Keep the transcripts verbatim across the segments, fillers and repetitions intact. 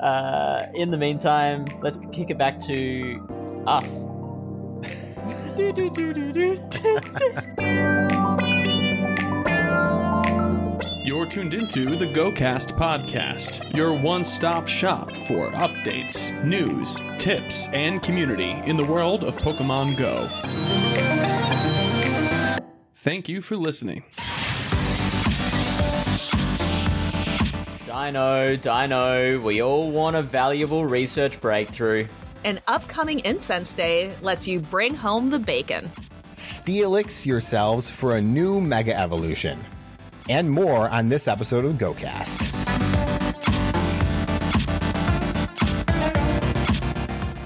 Uh, in the meantime, let's kick it back to us. do, do, do, do, do, do, do. You're tuned into the GoCast podcast, your one-stop shop for updates, news, tips, and community in the world of Pokemon Go. Thank you for listening. Dino, Dino, we all want a valuable research breakthrough. An upcoming Incense Day lets you bring home the bacon. Steelix yourselves for a new Mega Evolution. And more on this episode of GoCast.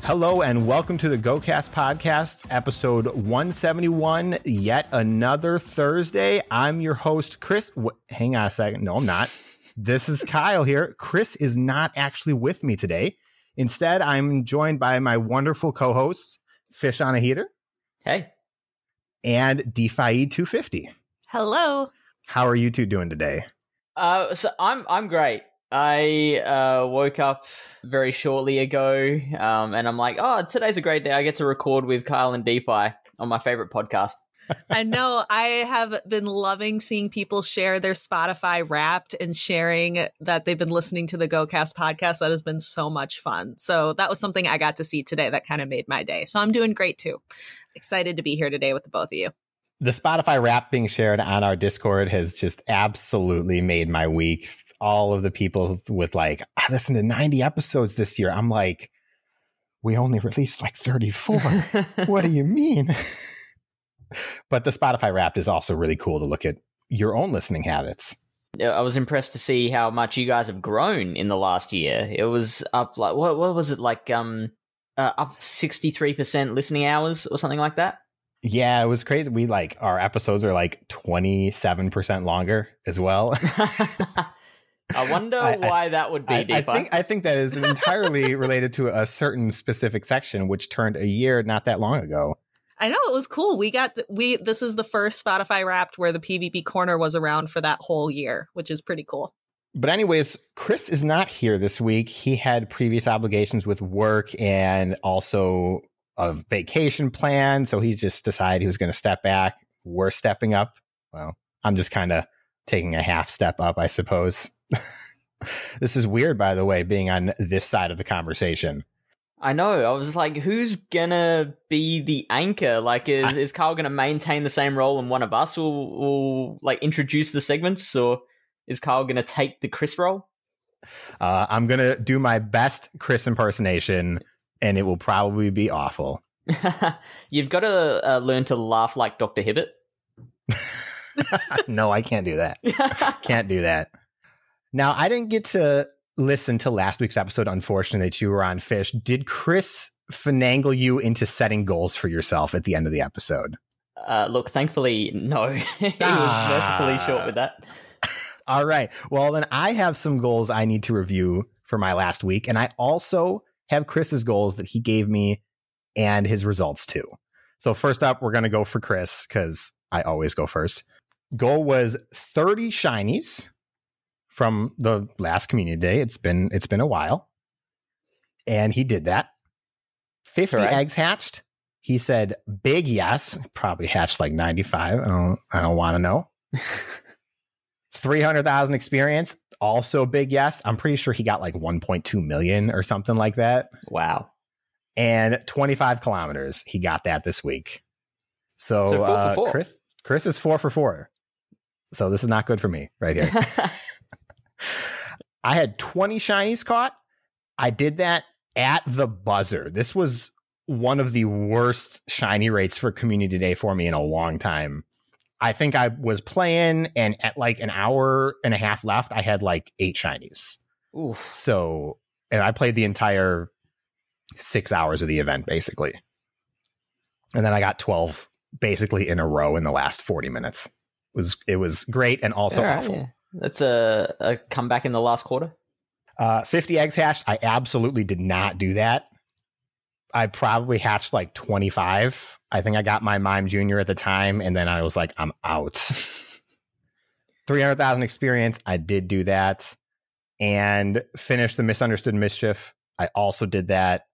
Hello and welcome to the GoCast podcast, episode one seventy-one, yet another Thursday. I'm your host, Chris. Wh- hang on a second. No, I'm not. This is Kyle here. Chris is not actually with me today. Instead, I'm joined by my wonderful co-hosts, Fish on a Heater. Hey. And DeFi two fifty. Hello. How are you two doing today? Uh, so I'm I'm great. I uh, woke up very shortly ago, um, and I'm like, oh, today's a great day. I get to record with Kyle and DeFi on my favorite podcast. I know. I have been loving seeing people share their Spotify Wrapped and sharing that they've been listening to the GoCast podcast. That has been so much fun. So that was something I got to see today that kind of made my day. So I'm doing great, too. Excited to be here today with the both of you. The Spotify Wrapped being shared on our Discord has just absolutely made my week. All of the people with like, I listened to ninety episodes this year. I'm like, we only released like thirty-four. What do you mean? But the Spotify Wrapped is also really cool to look at your own listening habits. I was impressed to see how much you guys have grown in the last year. It was up like, what, what was it like? Um, uh, up sixty-three percent listening hours or something like that. Yeah, it was crazy. We like our episodes are like twenty-seven percent longer as well. I wonder I, why I, that would be. I, I think I think that is entirely related to a certain specific section, which turned a year not that long ago. I know, it was cool. We got th- we. This is the first Spotify Wrapped where the P V P corner was around for that whole year, which is pretty cool. But anyways, Chris is not here this week. He had previous obligations with work and also a vacation plan, so he just decided he was going to step back. We're stepping up. Well, I'm just kind of taking a half step up, I suppose. This is weird, by the way, being on this side of the conversation. I know. I was like, who's going to be the anchor? Like, is, I, is Kyle going to maintain the same role and one of us will, will like introduce the segments, or is Kyle going to take the Chris role? Uh, I'm going to do my best Chris impersonation and it will probably be awful. You've got to uh, learn to laugh like Doctor Hibbert. No, I can't do that. Can't do that. Now, I didn't get to listen to last week's episode, unfortunately, that you were on, Fish. Did Chris finagle you into setting goals for yourself at the end of the episode? Uh, look, thankfully, no. He ah. was mercifully short with that. All right. Well, then I have some goals I need to review for my last week. And I also have Chris's goals that he gave me and his results too. So first up, we're going to go for Chris because I always go first. Goal was thirty shinies from the last community day. It's been it's been a while. And he did that. fifty right. eggs hatched. He said big yes. Probably hatched like ninety-five. I don't, I don't want to know. three hundred thousand experience. Also big yes. I'm pretty sure he got like one point two million or something like that. Wow. And twenty-five kilometers. He got that this week. So, so four uh, for four. Chris, Chris is four for four. So this is not good for me right here. I had twenty shinies caught. I did that at the buzzer. This was one of the worst shiny rates for community day for me in a long time. I think I was playing and at like an hour and a half left, I had like eight shinies. Oof. So, and I played the entire six hours of the event basically. And then I got twelve basically in a row in the last forty minutes. It was, it was great and also right, awful. Yeah. That's a, a comeback in the last quarter. Uh, fifty eggs hatched. I absolutely did not do that. I probably hatched like twenty-five. I think I got my Mime Junior at the time, and then I was like, I'm out. three hundred thousand experience. I did do that. and finished the Misunderstood Mischief. I also did that.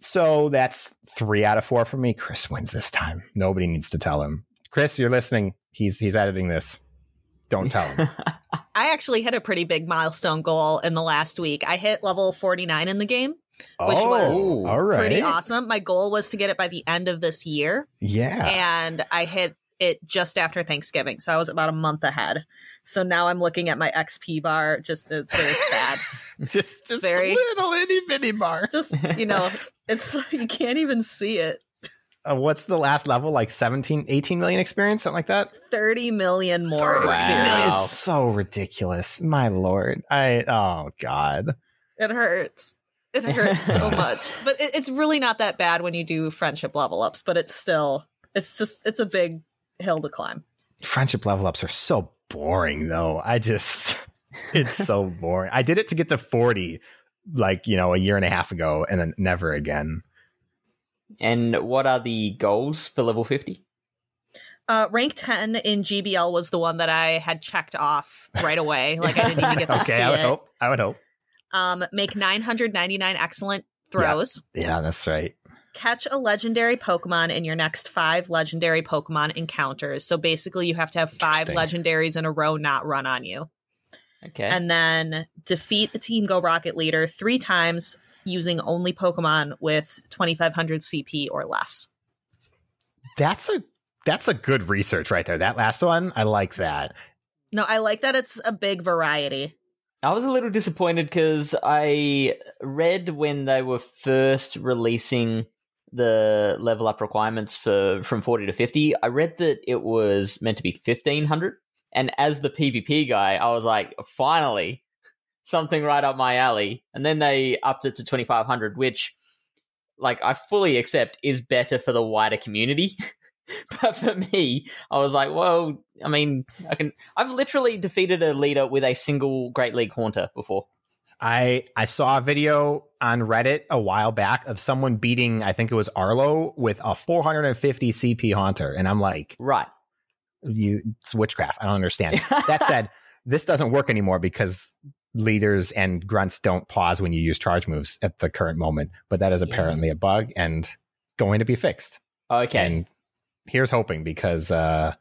So that's three out of four for me. Chris wins this time. Nobody needs to tell him. Chris, you're listening. He's he's editing this. Don't tell him. I actually hit a pretty big milestone goal in the last week. I hit level forty-nine in the game, which oh, was all right. pretty awesome. My goal was to get it by the end of this year. Yeah. And I hit it just after Thanksgiving. So I was about a month ahead. So now I'm looking at my X P bar. Just it's very sad. just just very, a little itty bitty bar. Just, you know, it's you can't even see it. Uh, what's the last level? Like seventeen, eighteen million experience? Something like that? thirty million more experience. Wow. It's so ridiculous. My Lord. I, oh God. It hurts. It hurts so much. But it, it's really not that bad when you do friendship level ups, but it's still, it's just, it's a big hill to climb. Friendship level ups are so boring though. I just, it's so boring. I did it to get to forty, like, you know, a year and a half ago and then never again. And what are the goals for level fifty? Uh, rank ten in G B L was the one that I had checked off right away. Like I didn't even get to okay, see I would it. Hope. I would hope. Um, make nine hundred ninety-nine excellent throws. Yeah. yeah, that's right. Catch a legendary Pokemon in your next five legendary Pokemon encounters. So basically you have to have five legendaries in a row not run on you. Okay. And then defeat a Team Go Rocket leader three times using only Pokemon with twenty-five hundred C P or less. That's a that's a good research right there. That last one, I like that. No, I like that it's a big variety. I was a little disappointed because I read when they were first releasing the level up requirements for from forty to fifty, I read that it was meant to be fifteen hundred. And as the PvP guy, I was like, finally, something right up my alley. And then they upped it to twenty-five hundred, which, like, I fully accept is better for the wider community. But for me, I was like, well, I mean, I can, I've literally defeated a leader with a single Great League Haunter before. I, I saw a video on Reddit a while back of someone beating, I think it was Arlo, with a four hundred fifty C P Haunter. And I'm like, right. You, it's witchcraft. I don't understand. That said, this doesn't work anymore because leaders and grunts don't pause when you use charge moves at the current moment, but that is apparently yeah. a bug and going to be fixed. Okay. And here's hoping, because uh,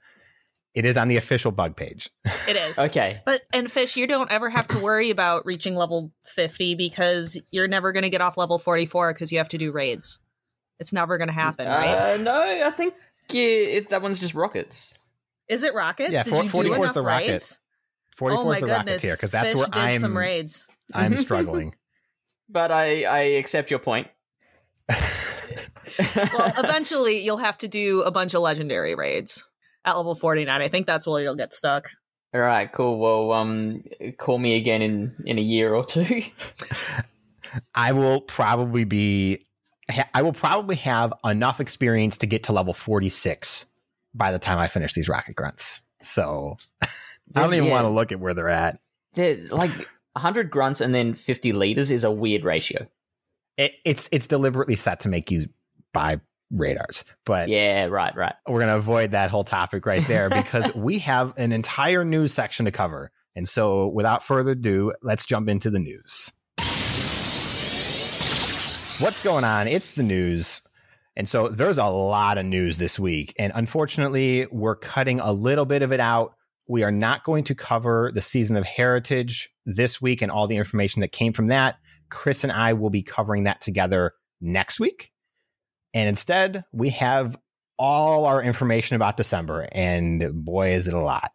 it is on the official bug page. It is. Okay. But, and Fish, you don't ever have to worry about reaching level fifty because you're never going to get off level forty-four because you have to do raids. It's never going to happen, uh, right? No, I think it, that one's just rockets. Is it rockets? Yeah, Did for, you forty-four do is the rockets? Rocket. forty-four oh is the goodness. Rocketeer, because that's Fish where I'm, some raids. I'm struggling. But I, I accept your point. Well, eventually you'll have to do a bunch of legendary raids at level forty-nine. I think that's where you'll get stuck. All right, cool. Well, um, call me again in, in a year or two. I will probably be... I will probably have enough experience to get to level forty-six by the time I finish these rocket grunts. So... I don't even yeah. want to look at where they're at. They're like one hundred grunts and then fifty leaders is a weird ratio. It, it's it's deliberately set to make you buy radars. But yeah, right, right. We're going to avoid that whole topic right there because we have an entire news section to cover. And so without further ado, let's jump into the news. What's going on? It's the news. And so there's a lot of news this week. And unfortunately, we're cutting a little bit of it out. We are not going to cover the Season of Heritage this week and all the information that came from that. Chris and I will be covering that together next week. And instead, we have all our information about December. And boy, is it a lot.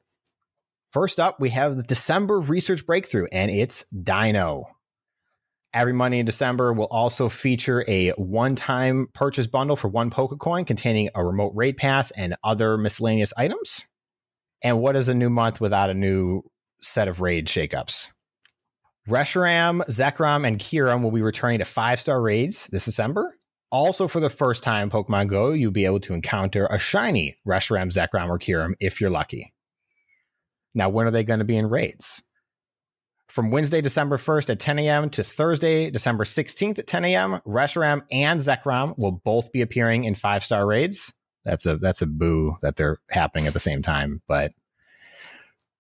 First up, we have the December Research Breakthrough, and it's Dino. Every Monday in December will also feature a one-time purchase bundle for one Pokecoin containing a remote raid pass and other miscellaneous items. And what is a new month without a new set of raid shakeups? Reshiram, Zekrom, and Kyurem will be returning to five-star raids this December. Also, for the first time in Pokemon Go, you'll be able to encounter a shiny Reshiram, Zekrom, or Kyurem if you're lucky. Now, when are they going to be in raids? From Wednesday, December first at ten a.m. to Thursday, December sixteenth at ten a.m., Reshiram and Zekrom will both be appearing in five-star raids. That's a that's a boo that they're happening at the same time. But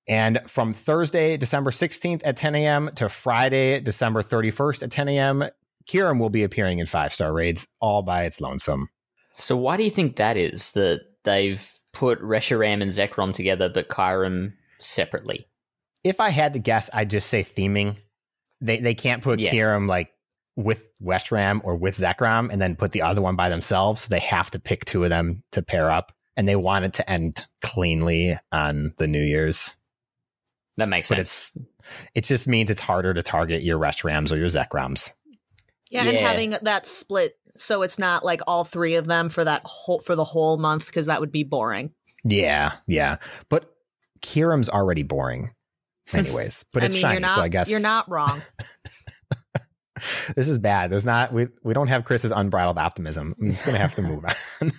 And from Thursday, December sixteenth at ten a.m. to Friday, December thirty-first at ten a.m., Kyurem will be appearing in five-star raids all by its lonesome. So why do you think that is, that they've put Reshiram and Zekrom together, but Kyurem separately? If I had to guess, I'd just say theming. They they can't put yeah. Kyurem like with Reshiram or with Zekrom and then put the other one by themselves. So they have to pick two of them to pair up, and they want it to end cleanly on the New Year's. That makes but sense. It's, it just means it's harder to target your Reshirams or your Zekroms. Yeah, yeah, and having that split so it's not like all three of them for that whole for the whole month, because that would be boring. Yeah, yeah, but Kyurem's already boring, anyways. But it's mean, shiny, not, so I guess you're not wrong. This is bad. There's not we we don't have Chris's unbridled optimism. I'm just gonna have to move on.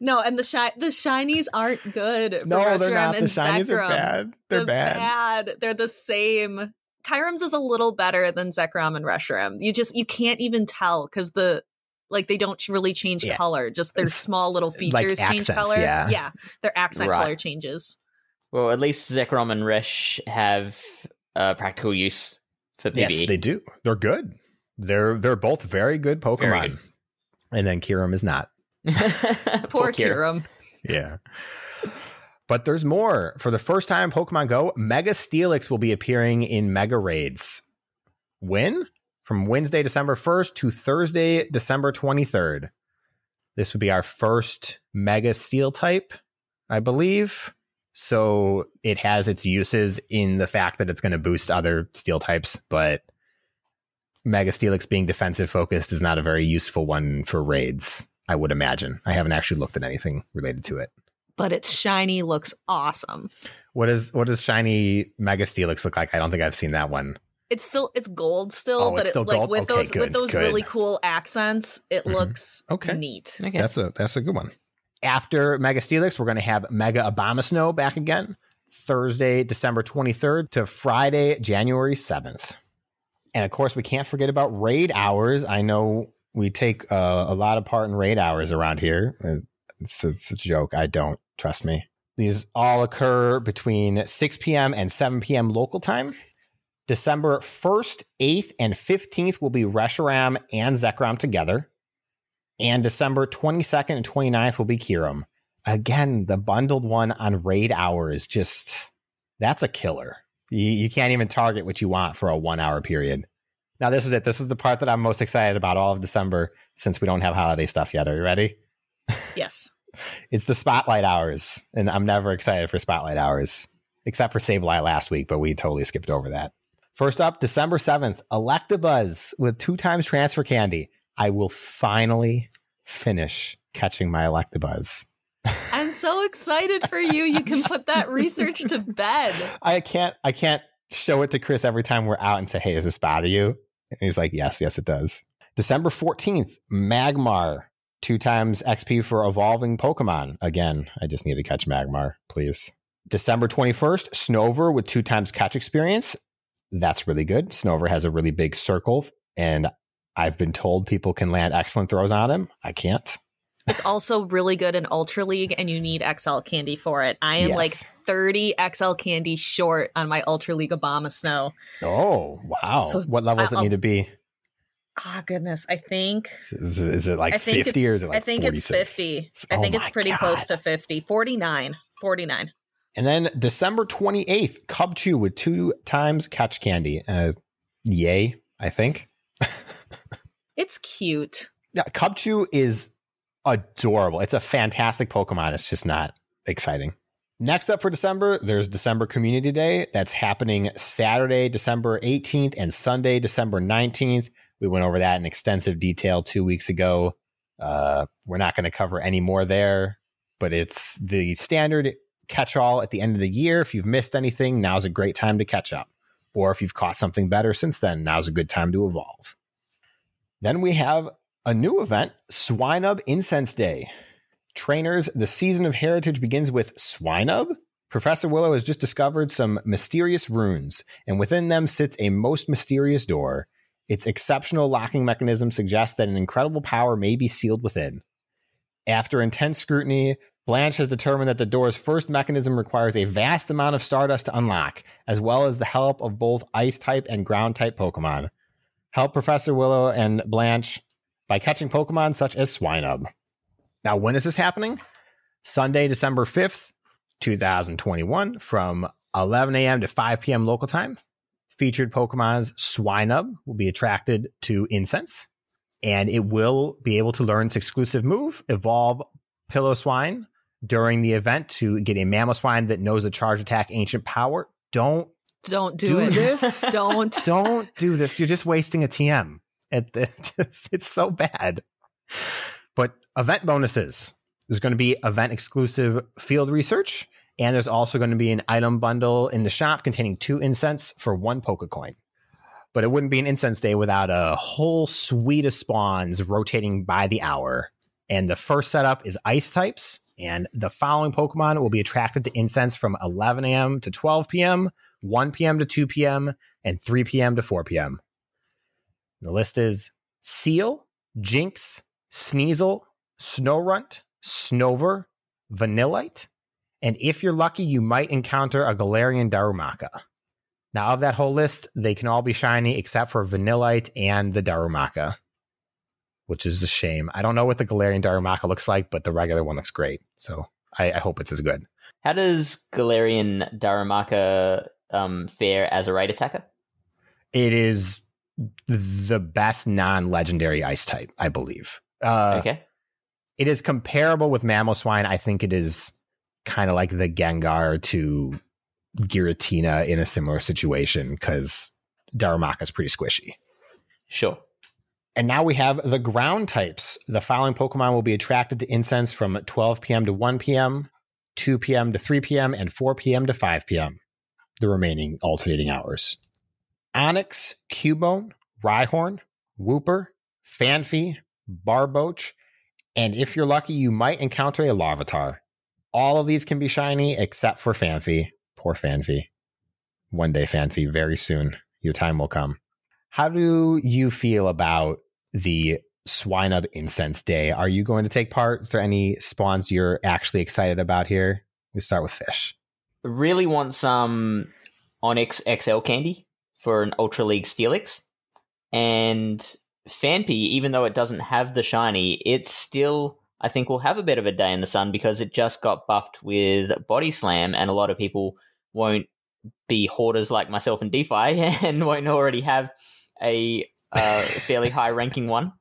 No, and the shi- the shinies aren't good. No, they're not. The shinies Zekrom are bad. They're the bad. bad. They're the same. Kyurem's is a little better than Zekrom and Reshiram. You just you can't even tell because the like they don't really change yeah. color. Just their it's small little features like change accents, color. Yeah. yeah, their accent right. color changes. Well, at least Zekrom and Resh have uh, practical use for P B E. Yes, they do. They're good. They're they're both very good Pokemon. Very good. And then Kyurem is not. Poor Kyurem. Yeah. But there's more. For the first time in Pokemon Go, Mega Steelix will be appearing in Mega Raids. When? From Wednesday, December first to Thursday, December twenty-third. This would be our first Mega Steel type, I believe. So it has its uses in the fact that it's going to boost other Steel types, but Mega Steelix being defensive focused is not a very useful one for raids, I would imagine. I haven't actually looked at anything related to it. But its shiny looks awesome. What is what does shiny Mega Steelix look like? I don't think I've seen that one. It's still it's gold still, oh, but it's still it, gold? Like with okay, those good, with those good. really cool accents, it mm-hmm. looks okay. neat. Okay. That's a that's a good one. After Mega Steelix, we're going to have Mega Abomasnow back again, Thursday, December twenty-third to Friday, January seventh. And of course, we can't forget about raid hours. I know we take uh, a lot of part in raid hours around here. It's, it's a joke. I don't. Trust me. These all occur between six p.m. and seven p.m. local time. December first, eighth, and fifteenth will be Reshiram and Zekrom together. And December twenty-second and twenty-ninth will be Kyurem. Again, the bundled one on raid hour is just, that's a killer. You, you can't even target what you want for a one-hour period. Now, this is it. This is the part that I'm most excited about all of December, since we don't have holiday stuff yet. Are you ready? Yes. It's the spotlight hours, and I'm never excited for spotlight hours, except for Sableye last week, but we totally skipped over that. First up, December seventh, Electabuzz with two times transfer candy. I will finally finish catching my Electabuzz. I'm so excited for you. You can put that research to bed. I can't I can't show it to Chris every time we're out and say, hey, does this bother you? And he's like, yes, yes, it does. December fourteenth, Magmar. Two times X P for evolving Pokemon. Again, I just need to catch Magmar, please. December twenty-first, Snover with two times catch experience. That's really good. Snover has a really big circle, and I've been told people can land excellent throws on him. I can't. It's also really good in Ultra League, and you need X L candy for it. I am yes. like thirty X L candy short on my Ultra League Abomasnow. Oh, wow. So what level does it need to be? Ah, oh, goodness. I think. Is it, is it like fifty or is it like I think forty-six? It's fifty. I oh think it's pretty God. close to fifty. forty-nine. forty-nine. And then December twenty-eighth, Cubchoo with two times catch candy. Uh, yay, I think. It's cute. Yeah, Cubchoo is adorable. It's a fantastic Pokemon. It's just not exciting. Next up for December, there's December Community Day. That's happening Saturday, December eighteenth and Sunday, December nineteenth. We went over that in extensive detail two weeks ago. Uh, we're not going to cover any more there, but it's the standard catch-all at the end of the year. If you've missed anything, now's a great time to catch up. Or if you've caught something better since then, now's a good time to evolve. Then we have a new event, Swinub Incense Day. Trainers, the season of heritage begins with Swinub. Professor Willow has just discovered some mysterious runes, and within them sits a most mysterious door. Its exceptional locking mechanism suggests that an incredible power may be sealed within. After intense scrutiny, Blanche has determined that the door's first mechanism requires a vast amount of Stardust to unlock, as well as the help of both Ice-type and Ground-type Pokemon. Help Professor Willow and Blanche by catching Pokemon such as Swinub. Now, when is this happening? Sunday, December fifth, two thousand twenty-one, from eleven a.m. to five p.m. local time. Featured Pokemon's Swinub will be attracted to incense, and it will be able to learn its exclusive move, Evolve Pillowswine, during the event to get a Mamoswine that knows the charge attack ancient power. Don't don't do, do it. This. don't don't do this. You're just wasting a T M. At the, it's so bad. But event bonuses. There's going to be event exclusive field research, and there's also going to be an item bundle in the shop containing two incense for one Pokecoin. But it wouldn't be an incense day without a whole suite of spawns rotating by the hour. And the first setup is ice types, and the following Pokemon will be attracted to incense from eleven a.m. to twelve p.m., one p.m. to two p.m., and three p.m. to four p.m. The list is Seal, Jinx, Sneasel, Snowrunt, Snover, Vanillite, and if you're lucky, you might encounter a Galarian Darumaka. Now, of that whole list, they can all be shiny except for Vanillite and the Darumaka, which is a shame. I don't know what the Galarian Darumaka looks like, but the regular one looks great. So I, I hope it's as good. How does Galarian Darumaka um, fare as a raid attacker? It is the best non-legendary ice type, I believe. Uh, okay. It is comparable with Mamoswine. I think it is kind of like the Gengar to Giratina in a similar situation, because Darumaka is pretty squishy. Sure. And now we have the ground types. The following Pokemon will be attracted to incense from twelve p.m. to one p.m., two p.m. to three p.m., and four p.m. to five p.m., the remaining alternating hours. Onix, Cubone, Rhyhorn, Wooper, Fanfy, Barboach, and if you're lucky, you might encounter a Larvitar. All of these can be shiny except for Fanfy. Poor Fanfy. One day, Fanfy, very soon, your time will come. How do you feel about the Swinub Incense Day? Are you going to take part? Is there any spawns you're actually excited about here? We start with Fish. Really want some Onix X L candy for an Ultra League Steelix. And Fanpy, even though it doesn't have the shiny, it still, I think, will have a bit of a day in the sun because it just got buffed with Body Slam, and a lot of people won't be hoarders like myself in DeFi and won't already have a uh, fairly high-ranking one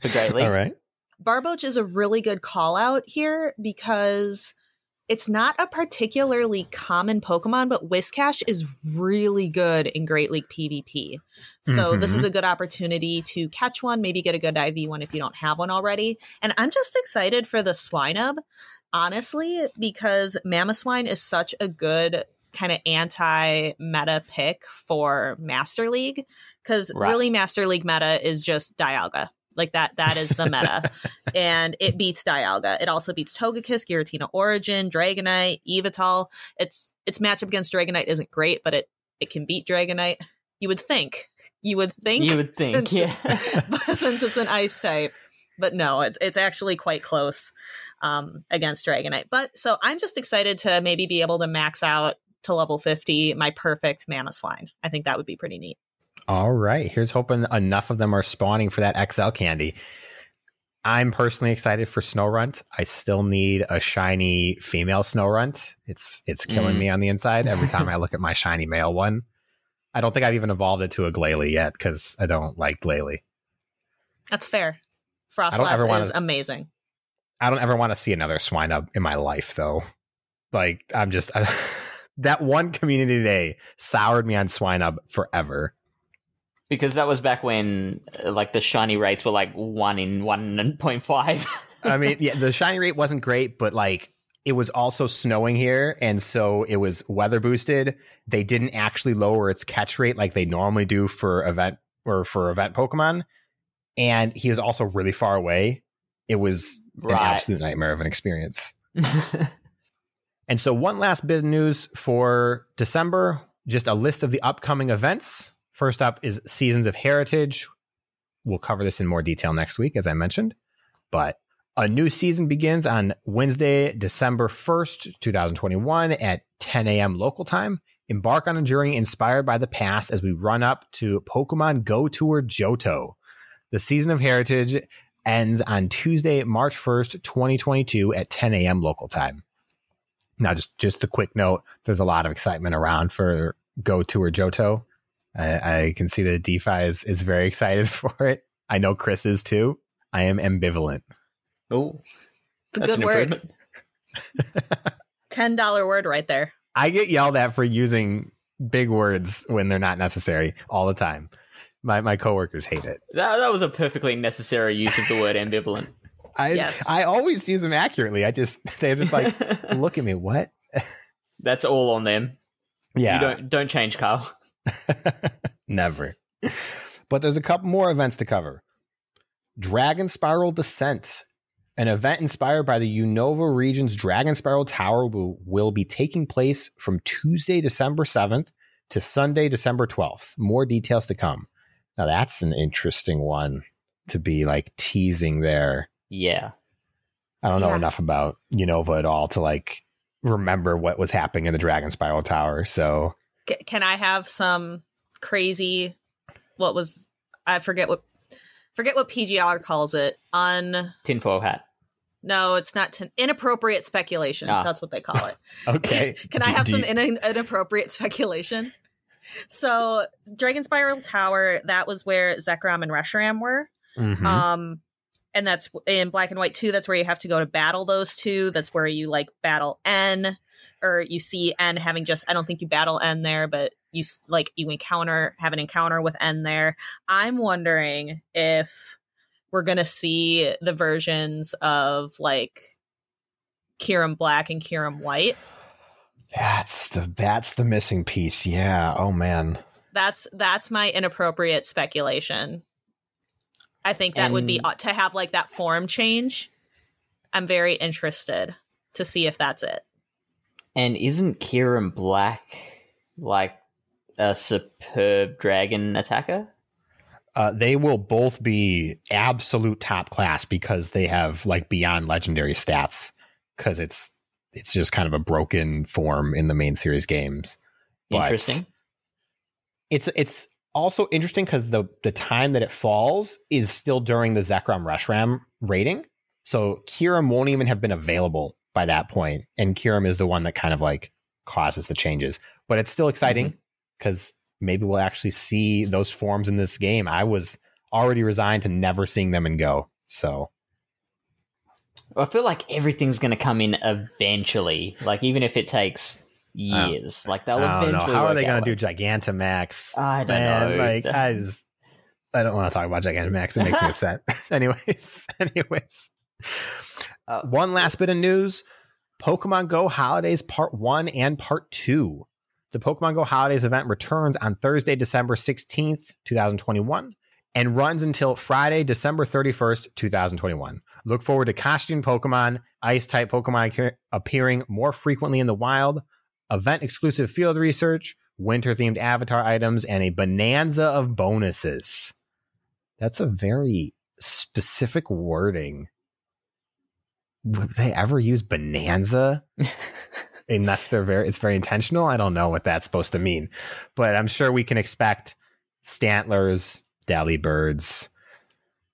for Great League. All right. Barboach is a really good call-out here because it's not a particularly common Pokemon, but Whiscash is really good in Great League PvP. So mm-hmm. This is a good opportunity to catch one, maybe get a good I V one if you don't have one already. And I'm just excited for the Swinub, honestly, because Mamoswine is such a good kind of anti-meta pick for Master League, because right. really Master League meta is just Dialga. Like that that is the meta. And it beats Dialga. It also beats Togekiss, Giratina Origin, Dragonite, Evital. It's its matchup against Dragonite isn't great, but it it can beat Dragonite. You would think. You would think. You would think, yeah. It's, since it's an ice type. But no, it's it's actually quite close um, against Dragonite. But so I'm just excited to maybe be able to max out to level fifty, my perfect Mamoswine. I think that would be pretty neat. All right. Here's hoping enough of them are spawning for that X L candy. I'm personally excited for Snowrunt. I still need a shiny female Snowrunt. It's it's killing mm. me on the inside every time I look at my shiny male one. I don't think I've even evolved it to a Glalie yet because I don't like Glalie. That's fair. Frostlass wanna, is amazing. I don't ever want to see another Swinub in my life, though. Like, I'm just... I, that one community day soured me on Swinub forever. Because that was back when like the shiny rates were like one in one point five. I mean, yeah, the shiny rate wasn't great, but like it was also snowing here. And so it was weather boosted. They didn't actually lower its catch rate like they normally do for event or for event Pokemon. And he was also really far away. It was right. an absolute nightmare of an experience. And so one last bit of news for December, just a list of the upcoming events. First up is Seasons of Heritage. We'll cover this in more detail next week, as I mentioned. But A new season begins on Wednesday, December first, twenty twenty-one at ten a.m. local time. Embark on a journey inspired by the past as we run up to Pokemon Go Tour Johto. The Season of Heritage ends on Tuesday, March first, twenty twenty-two at ten a.m. local time. Now, just, just a quick note, there's a lot of excitement around for Go Tour Johto. I, I can see that DeFi is, is very excited for it. I know Chris is too. I am ambivalent. Oh, it's a that's good word. ten dollar word right there. I get yelled at for using big words when they're not necessary all the time. My my coworkers hate it. That, that was a perfectly necessary use of the word ambivalent. I yes. I always use them accurately. I just they're just like, look at me, what? That's all on them. Yeah. You don't don't change, Carl. Never. But there's a couple more events to cover. Dragon Spiral Descent. An event inspired by the Unova region's Dragon Spiral Tower will, will be taking place from Tuesday, December seventh to Sunday, December twelfth. More details to come. Now, that's an interesting one to be like teasing there. Yeah. I don't know yeah. enough about Unova at all to like remember what was happening in the Dragon Spiral Tower. So C- can I have some crazy, what was, I forget what, forget what P G R calls it. Un- Tinfoil hat. No, it's not t- inappropriate speculation. Ah. That's what they call it. Okay. Can I have do, some do you- in- inappropriate speculation? So Dragon Spiral Tower, that was where Zekrom and Reshiram were. Mm-hmm. Um, and that's in Black and White two. That's where you have to go to battle those two. That's where you like battle N, or you see N having just, I don't think you battle N there, but you like you encounter, have an encounter with N there. I'm wondering if we're going to see the versions of like Kirim Black and Kirim White. That's the, that's the missing piece. Yeah. Oh man. That's, that's my inappropriate speculation. I think that and would be to have like that form change. I'm very interested to see if that's it. And isn't Kirim Black like a superb dragon attacker? Uh, they will both be absolute top class because they have like beyond legendary stats because it's it's just kind of a broken form in the main series games. But interesting. It's it's also interesting because the the time that it falls is still during the Zekrom Reshiram raiding. So Kirim won't even have been available by that point. And Kirim is the one that kind of like causes the changes. But it's still exciting. Mm-hmm. Because maybe we'll actually see those forms in this game. I was already resigned to never seeing them in Go. So well, I feel like everything's going to come in eventually. Like even if it takes years, um, like they'll eventually. Know. How are they going to do Gigantamax? I don't Man, know. Like I just, I don't want to talk about Gigantamax. It makes me upset. Anyways, anyways. Uh, One last bit of news: Pokemon Go Holidays Part One and Part Two. The Pokemon Go Holidays event returns on Thursday, December sixteenth, twenty twenty-one, and runs until Friday, December thirty-first, twenty twenty-one. Look forward to costume Pokemon, Ice-type Pokemon appearing more frequently in the wild, event-exclusive field research, winter-themed avatar items, and a bonanza of bonuses. That's a very specific wording. Would they ever use bonanza? Unless they're very, it's very intentional. I don't know what that's supposed to mean, but I'm sure we can expect Stantlers, Dalybirds,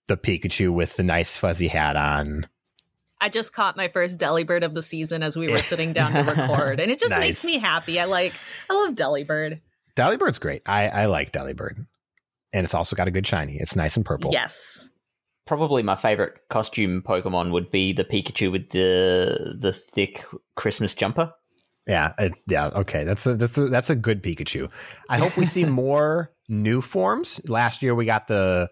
the Pikachu with the nice fuzzy hat on. I just caught my first Dalybird of the season as we were sitting down to record, and it just nice. makes me happy. I like, I love Dalybird. Dalybird's great. I, I like Dalybird, and it's also got a good shiny. It's nice and purple. Yes. Probably my favorite costume Pokemon would be the Pikachu with the the thick Christmas jumper. Yeah, it, yeah, okay. That's a that's a, that's a good Pikachu. I hope we see more new forms. Last year we got the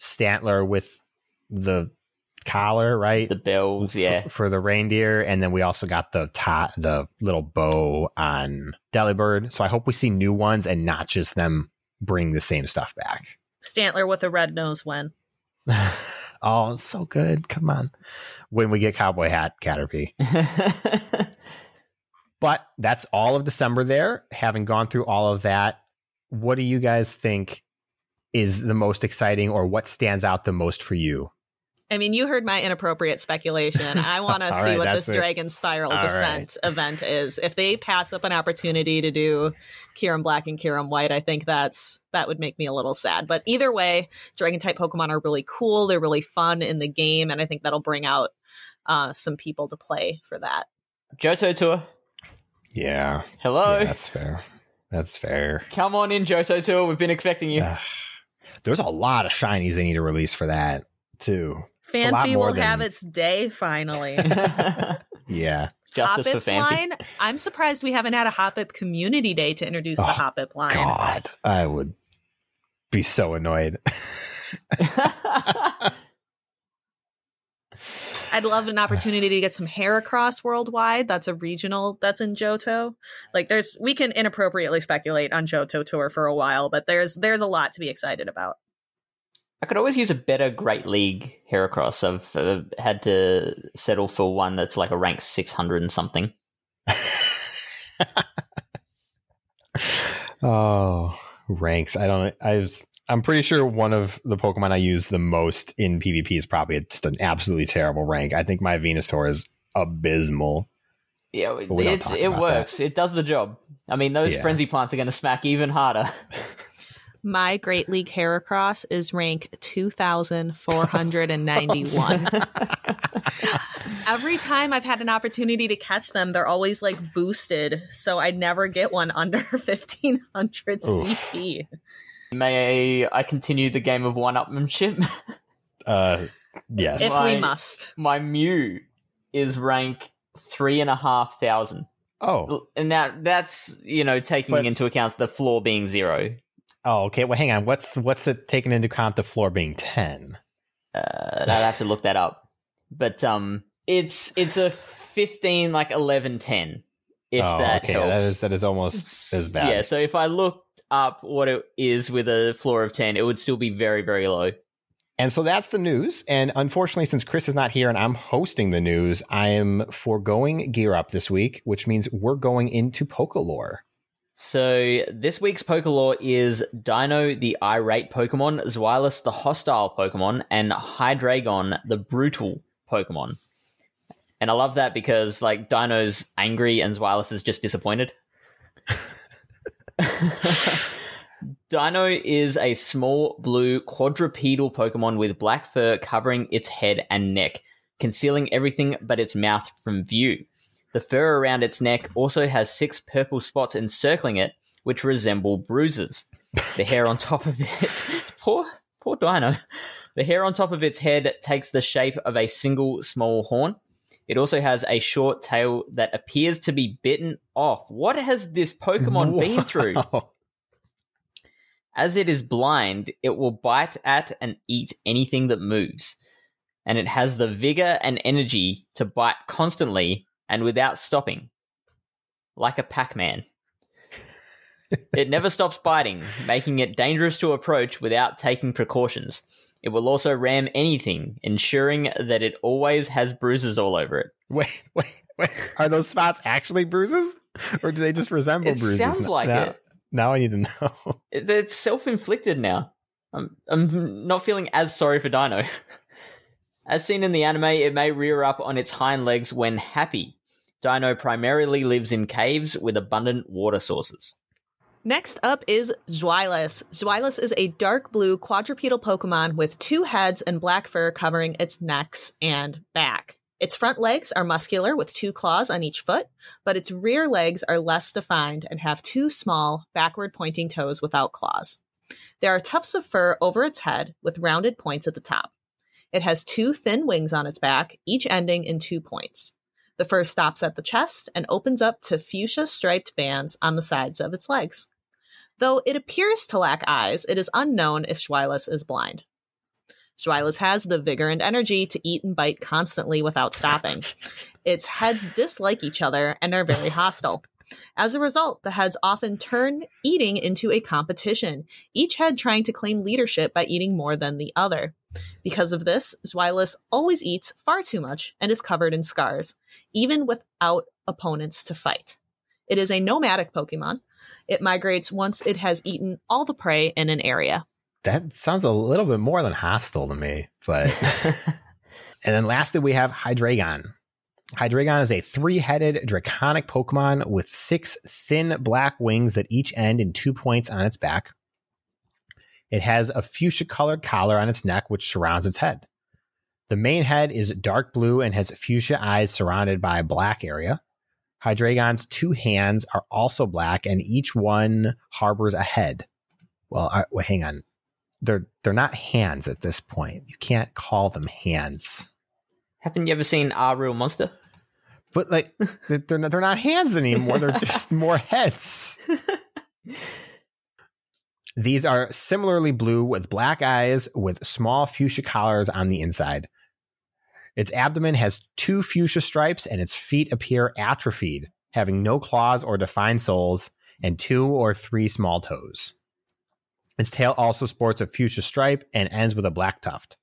Stantler with the collar, right? The bells, yeah, for, for the reindeer, and then we also got the ta- the little bow on Delibird. So I hope we see new ones and not just them bring the same stuff back. Stantler with a red nose when. Oh, so good. Come on. When we get Cowboy Hat Caterpie. But that's all of December there. Having gone through all of that, what do you guys think is the most exciting or what stands out the most for you I mean, you heard my inappropriate speculation. I want to see right, what this it. Dragon Spiral all Descent right. event is. If they pass up an opportunity to do Kyurem Black and Kyurem White, I think that's that would make me a little sad. But either way, Dragon type Pokemon are really cool. They're really fun in the game, and I think that'll bring out uh, some people to play for that. Johto Tour. Yeah. Hello. Yeah, that's fair. That's fair. Come on in, Johto Tour. We've been expecting you. Uh, there's a lot of shinies they need to release for that too. Fanfi will than... have its day finally. Yeah. Justice Hoppip's for Fanfi. Line, I'm surprised we haven't had a Hoppip community day to introduce oh, the Hoppip line. God, I would be so annoyed. I'd love an opportunity to get some Heracross worldwide. That's a regional that's in Johto. Like there's we can inappropriately speculate on Johto Tour for a while, but there's there's a lot to be excited about. I could always use a better Great League Heracross. I've uh, had to settle for one that's like a rank six hundred and something. Oh, ranks. I don't I I'm pretty sure one of the Pokemon I use the most in PvP is probably just an absolutely terrible rank. I think my Venusaur is abysmal. Yeah, it's, it works. That. It does the job. I mean, those yeah. Frenzy Plants are going to smack even harder. My Great League Heracross is rank two thousand four hundred ninety-one. Every time I've had an opportunity to catch them, they're always like boosted. So I never get one under fifteen hundred C P. May I continue the game of one-upmanship? uh, yes. If my, we must. My Mew is rank three thousand five hundred. Oh. And that, that's, you know, taking but, into account the floor being zero. Oh, okay. Well, hang on. What's what's it taking into account the floor being ten? Uh, I'd have to look that up. But um, it's it's a fifteen, like eleven ten, if oh, that okay. helps. That is, that is almost as bad. Yeah, so if I look up what it is with a floor of ten, it would still be very, very low. And so that's the news. And unfortunately, since Chris is not here and I'm hosting the news, I am foregoing Gear Up this week, which means we're going into Pokelore. So this week's Pokelore is Dino, the irate Pokemon, Zweilous, the hostile Pokemon, and Hydreigon, the brutal Pokemon. And I love that because, like, Dino's angry and Zweilous is just disappointed. Dino is a small blue quadrupedal Pokemon with black fur covering its head and neck, concealing everything but its mouth from view. The fur around its neck also has six purple spots encircling it, which resemble bruises. The hair on top of it poor poor Dino. The hair on top of its head takes the shape of a single small horn. It also has a short tail that appears to be bitten off. What has this Pokemon Whoa. been through? As it is blind, it will bite at and eat anything that moves. And it has the vigor and energy to bite constantly and without stopping. Like a Pac-Man. It never stops biting, making it dangerous to approach without taking precautions. It will also ram anything, ensuring that it always has bruises all over it. Wait, wait, wait. Are those spots actually bruises? Or do they just resemble it bruises? It sounds like now, it. Now I need to know. It's self-inflicted now. I'm, I'm not feeling as sorry for Dino. As seen in the anime, it may rear up on its hind legs when happy. Dino primarily lives in caves with abundant water sources. Next up is Zweilous. Zweilous is a dark blue quadrupedal Pokemon with two heads and black fur covering its necks and back. Its front legs are muscular with two claws on each foot, but its rear legs are less defined and have two small, backward-pointing toes without claws. There are tufts of fur over its head with rounded points at the top. It has two thin wings on its back, each ending in two points. The fur stops at the chest and opens up to fuchsia-striped bands on the sides of its legs. Though it appears to lack eyes, it is unknown if Zweilous is blind. Zweilous has the vigor and energy to eat and bite constantly without stopping. Its heads dislike each other and are very hostile. As a result, the heads often turn eating into a competition, each head trying to claim leadership by eating more than the other. Because of this, Zweilous always eats far too much and is covered in scars, even without opponents to fight. It is a nomadic Pokemon. It migrates once it has eaten all the prey in an area. That sounds a little bit more than hostile to me, but And then lastly, we have Hydreigon. Hydreigon is a three-headed draconic Pokemon with six thin black wings that each end in two points on its back. It has a fuchsia-colored collar on its neck, which surrounds its head. The main head is dark blue and has fuchsia eyes surrounded by a black area. Hydreigon's two hands are also black, and each one harbors a head. Well, I, well hang on. They're, they're not hands at this point. You can't call them hands. Haven't you ever seen our real monster? But like, they're not, they're not hands anymore. They're just more heads. These are similarly blue with black eyes with small fuchsia collars on the inside. Its abdomen has two fuchsia stripes and its feet appear atrophied, having no claws or defined soles and two or three small toes. Its tail also sports a fuchsia stripe and ends with a black tuft.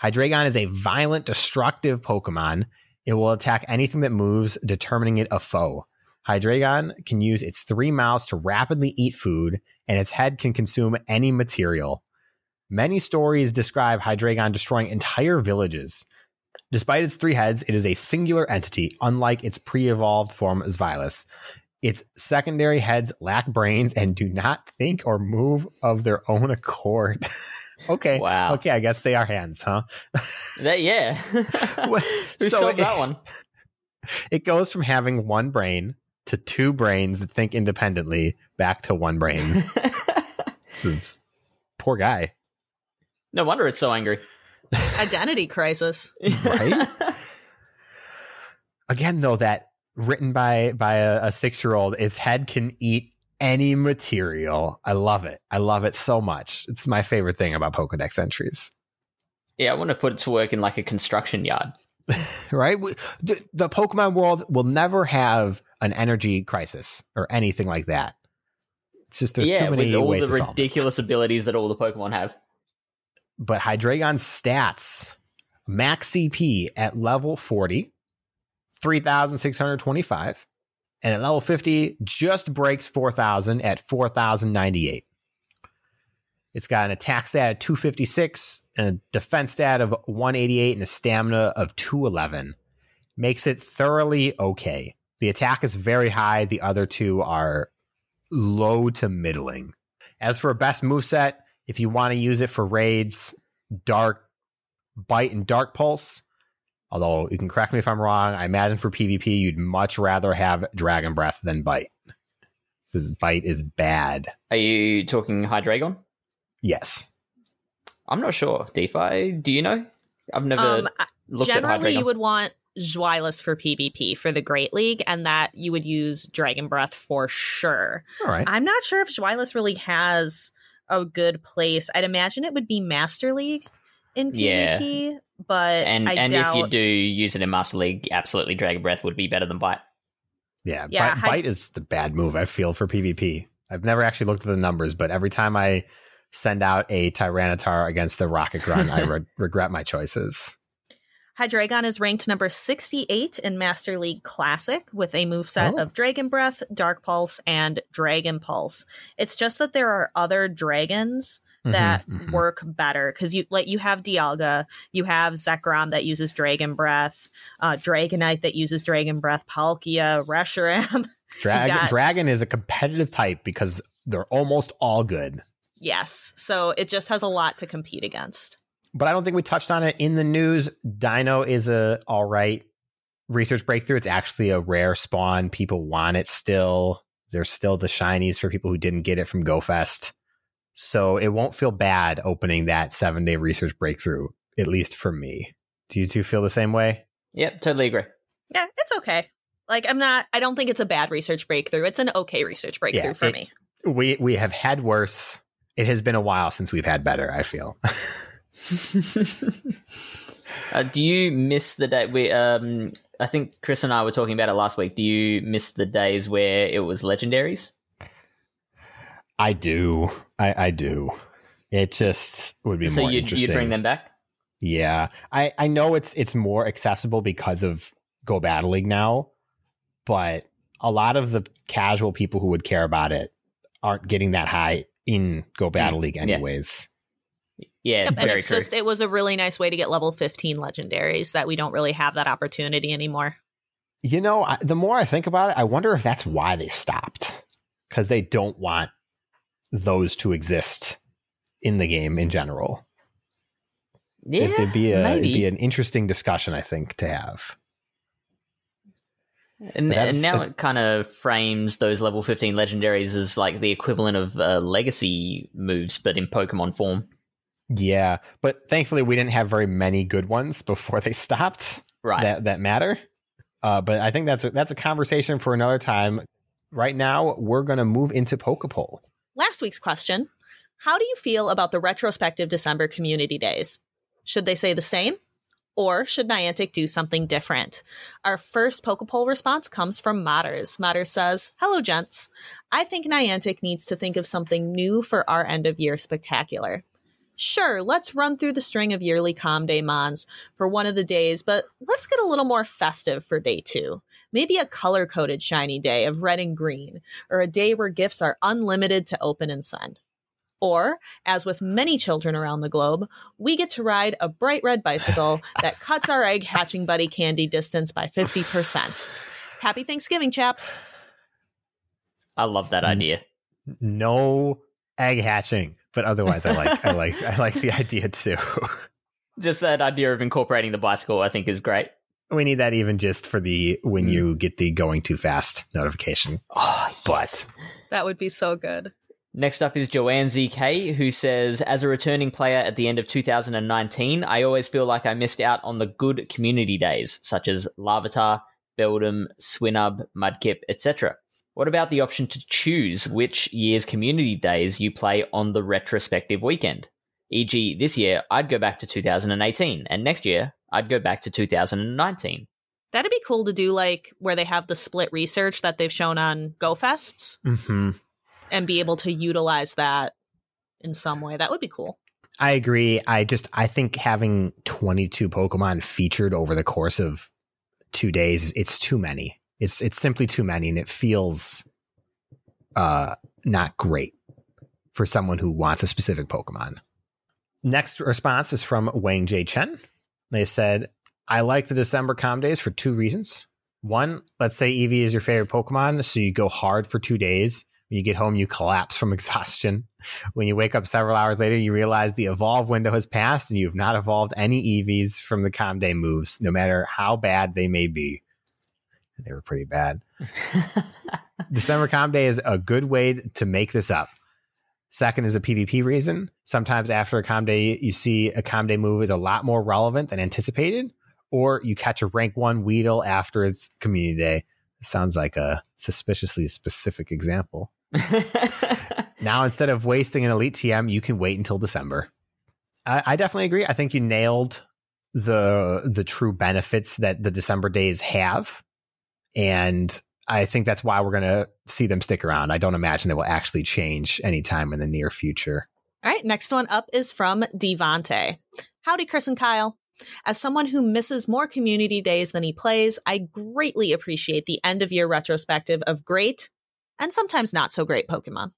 Hydreigon is a violent, destructive Pokemon. It will attack anything that moves, determining it a foe. Hydreigon can use its three mouths to rapidly eat food, and its head can consume any material. Many stories describe Hydreigon destroying entire villages. Despite its three heads, it is a singular entity, unlike its pre-evolved form Svilus. Its secondary heads lack brains and do not think or move of their own accord. Okay. Wow. Okay, I guess they are hands, huh? That, yeah. Who so sold that one? It goes from having one brain to two brains that think independently back to one brain. This is poor guy. No wonder it's so angry. Identity crisis. Right? Again, though, that written by, by a, a six-year-old, its head can eat any material. I love it. I love it so much. It's my favorite thing about Pokedex entries. Yeah, I want to put it to work in like a construction yard. Right? We, the, the Pokemon world will never have an energy crisis or anything like that. It's just there's yeah, too many with all ways the to solve ridiculous it. Abilities that all the Pokemon have. But Hydreigon's stats, max C P at level forty, three thousand six hundred twenty-five, and at level fifty, just breaks four thousand at four thousand ninety-eight. It's got an attack stat of two fifty-six, and a defense stat of one eighty-eight, and a stamina of two eleven. Makes it thoroughly okay. The attack is very high. The other two are low to middling. As for a best moveset, if you want to use it for raids, Dark Bite and Dark Pulse. Although, you can correct me if I'm wrong, I imagine for PvP, you'd much rather have Dragon Breath than Bite. Because Bite is bad. Are you talking Hydreigon? Yes. I'm not sure. DeFi, do you know? I've never um, looked at Hydreigon. Generally, you would want Zweilous for PvP for the Great League, and that you would use Dragon Breath for sure. All right. I'm not sure if Zweilous really has a good place. I'd imagine it would be Master League in yeah. PvP. But and, I and doubt... if you do use it in Master League, absolutely Dragon Breath would be better than Bite. Yeah, yeah Bite, I... Bite is the bad move, I feel, for PvP. I've never actually looked at the numbers, but every time I send out a Tyranitar against a Rocketgrun, I re- regret my choices. Hydreigon is ranked number sixty-eight in Master League Classic with a moveset oh. of Dragon Breath, Dark Pulse, and Dragon Pulse. It's just that there are other dragons that mm-hmm, mm-hmm. work better because you like you have Dialga, you have Zekrom that uses Dragon Breath, uh, Dragonite that uses Dragon Breath, Palkia, Reshiram. Drag- got- Dragon is a competitive type because they're almost all good. Yes, so it just has a lot to compete against. But I don't think we touched on it in the news. Dino is a all right research breakthrough. It's actually a rare spawn. People want it still. There's still the shinies for people who didn't get it from GoFest. So it won't feel bad opening that seven-day research breakthrough, at least for me. Do you two feel the same way? Yep, totally agree. Yeah, it's okay. Like, I'm not, I don't think it's a bad research breakthrough. It's an okay research breakthrough yeah, for it, me. We we have had worse. It has been a while since we've had better, I feel. uh, do you miss the day where, um, I think Chris and I were talking about it last week. Do you miss the days where it was legendaries? I do. I, I do. It just would be so more you'd, interesting. So you bring them back? Yeah. I, I know it's it's more accessible because of Go Battle League now, but a lot of the casual people who would care about it aren't getting that high in Go Battle League anyways. Yeah. Yeah, yep, and it's curry. just it was a really nice way to get level fifteen legendaries that we don't really have that opportunity anymore. You know, I, the more I think about it, I wonder if that's why they stopped, because they don't want those to exist in the game in general. Yeah, it'd be a, it'd be an interesting discussion, I think, to have. And, and now it kind of frames those level fifteen legendaries as like the equivalent of uh, legacy moves, but in Pokemon form. Yeah, but thankfully we didn't have very many good ones before they stopped. Right, that that matter. Uh, but I think that's a, that's a conversation for another time. Right now, we're going to move into PokePoll. Last week's question: how do you feel about the retrospective December community days? Should they say the same, or should Niantic do something different? Our first PokePoll response comes from Modders. Modders says, "Hello, gents. I think Niantic needs to think of something new for our end of year spectacular. Sure, let's run through the string of yearly Calm Day Mons for one of the days, but let's get a little more festive for day two. Maybe a color-coded shiny day of red and green, or a day where gifts are unlimited to open and send. Or, as with many children around the globe, we get to ride a bright red bicycle that cuts our egg hatching buddy candy distance by fifty percent. Happy Thanksgiving, chaps." I love that idea. No egg hatching. But otherwise, I like, I like, I like the idea too. Just that idea of incorporating the bicycle, I think, is great. We need that even just for the when you get the going too fast notification. Oh, yes. But that would be so good. Next up is Joanne Z K, who says, "As a returning player at the end of two thousand nineteen, I always feel like I missed out on the good community days, such as Larvitar, Beldum, Swinub, Mudkip, et cetera. What about the option to choose which year's community days you play on the retrospective weekend? for example, this year, I'd go back to two thousand eighteen, and next year, I'd go back to two thousand nineteen. That'd be cool to do, like, where they have the split research that they've shown on GoFests, mm-hmm. and be able to utilize that in some way. That would be cool. I agree. I just, I think having twenty-two Pokemon featured over the course of two days, it's too many. It's it's simply too many, and it feels uh, not great for someone who wants a specific Pokemon. Next response is from Wang J. Chen. They said, "I like the December Calm Days for two reasons. One, let's say Eevee is your favorite Pokemon, so you go hard for two days. When you get home, you collapse from exhaustion. When you wake up several hours later, you realize the evolve window has passed, and you have not evolved any Eevees from the Calm Day moves, no matter how bad they may be." They were pretty bad. December Calm Day is a good way to make this up. Second is a PvP reason. Sometimes after a Calm Day, you see a Calm Day move is a lot more relevant than anticipated, or you catch a rank one Weedle after its community day. Sounds like a suspiciously specific example. Now, instead of wasting an elite T M, you can wait until December. I, I definitely agree. I think you nailed the the true benefits that the December days have. And I think that's why we're going to see them stick around. I don't imagine they will actually change anytime in the near future. All right. Next one up is from Devante. "Howdy, Chris and Kyle. As someone who misses more community days than he plays, I greatly appreciate the end of year retrospective of great and sometimes not so great Pokemon.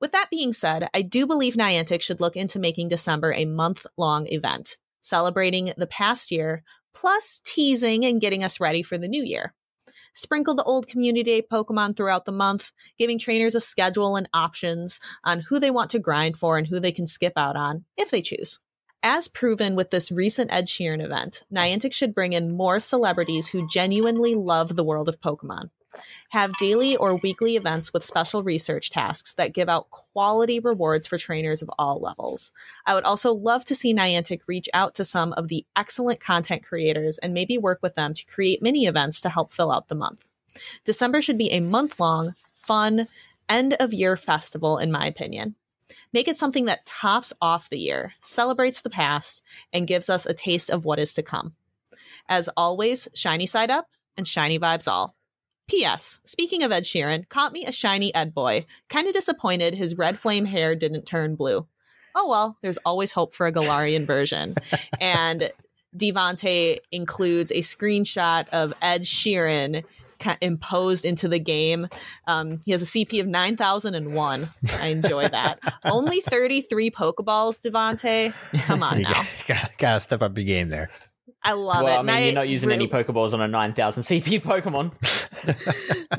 With that being said, I do believe Niantic should look into making December a month long event, celebrating the past year, plus teasing and getting us ready for the new year. Sprinkle the old community day Pokemon throughout the month, giving trainers a schedule and options on who they want to grind for and who they can skip out on, if they choose. As proven with this recent Ed Sheeran event, Niantic should bring in more celebrities who genuinely love the world of Pokemon. Have daily or weekly events with special research tasks that give out quality rewards for trainers of all levels. I would also love to see Niantic reach out to some of the excellent content creators and maybe work with them to create mini events to help fill out the month. December should be a month-long, fun, end-of-year festival, in my opinion. Make it something that tops off the year, celebrates the past, and gives us a taste of what is to come. As always, shiny side up and shiny vibes all. P S. Speaking of Ed Sheeran, caught me a shiny Ed boy. Kind of disappointed his red flame hair didn't turn blue. Oh well, there's always hope for a Galarian version." And Devante includes a screenshot of Ed Sheeran ca- imposed into the game. Um, he has a C P of nine thousand one. I enjoy that. Only thirty-three Pokeballs, Devontae. Come on you now. Got, got to step up your game there. I love well, it. Well, I mean, you're not using re- any Pokeballs on a nine thousand C P Pokemon.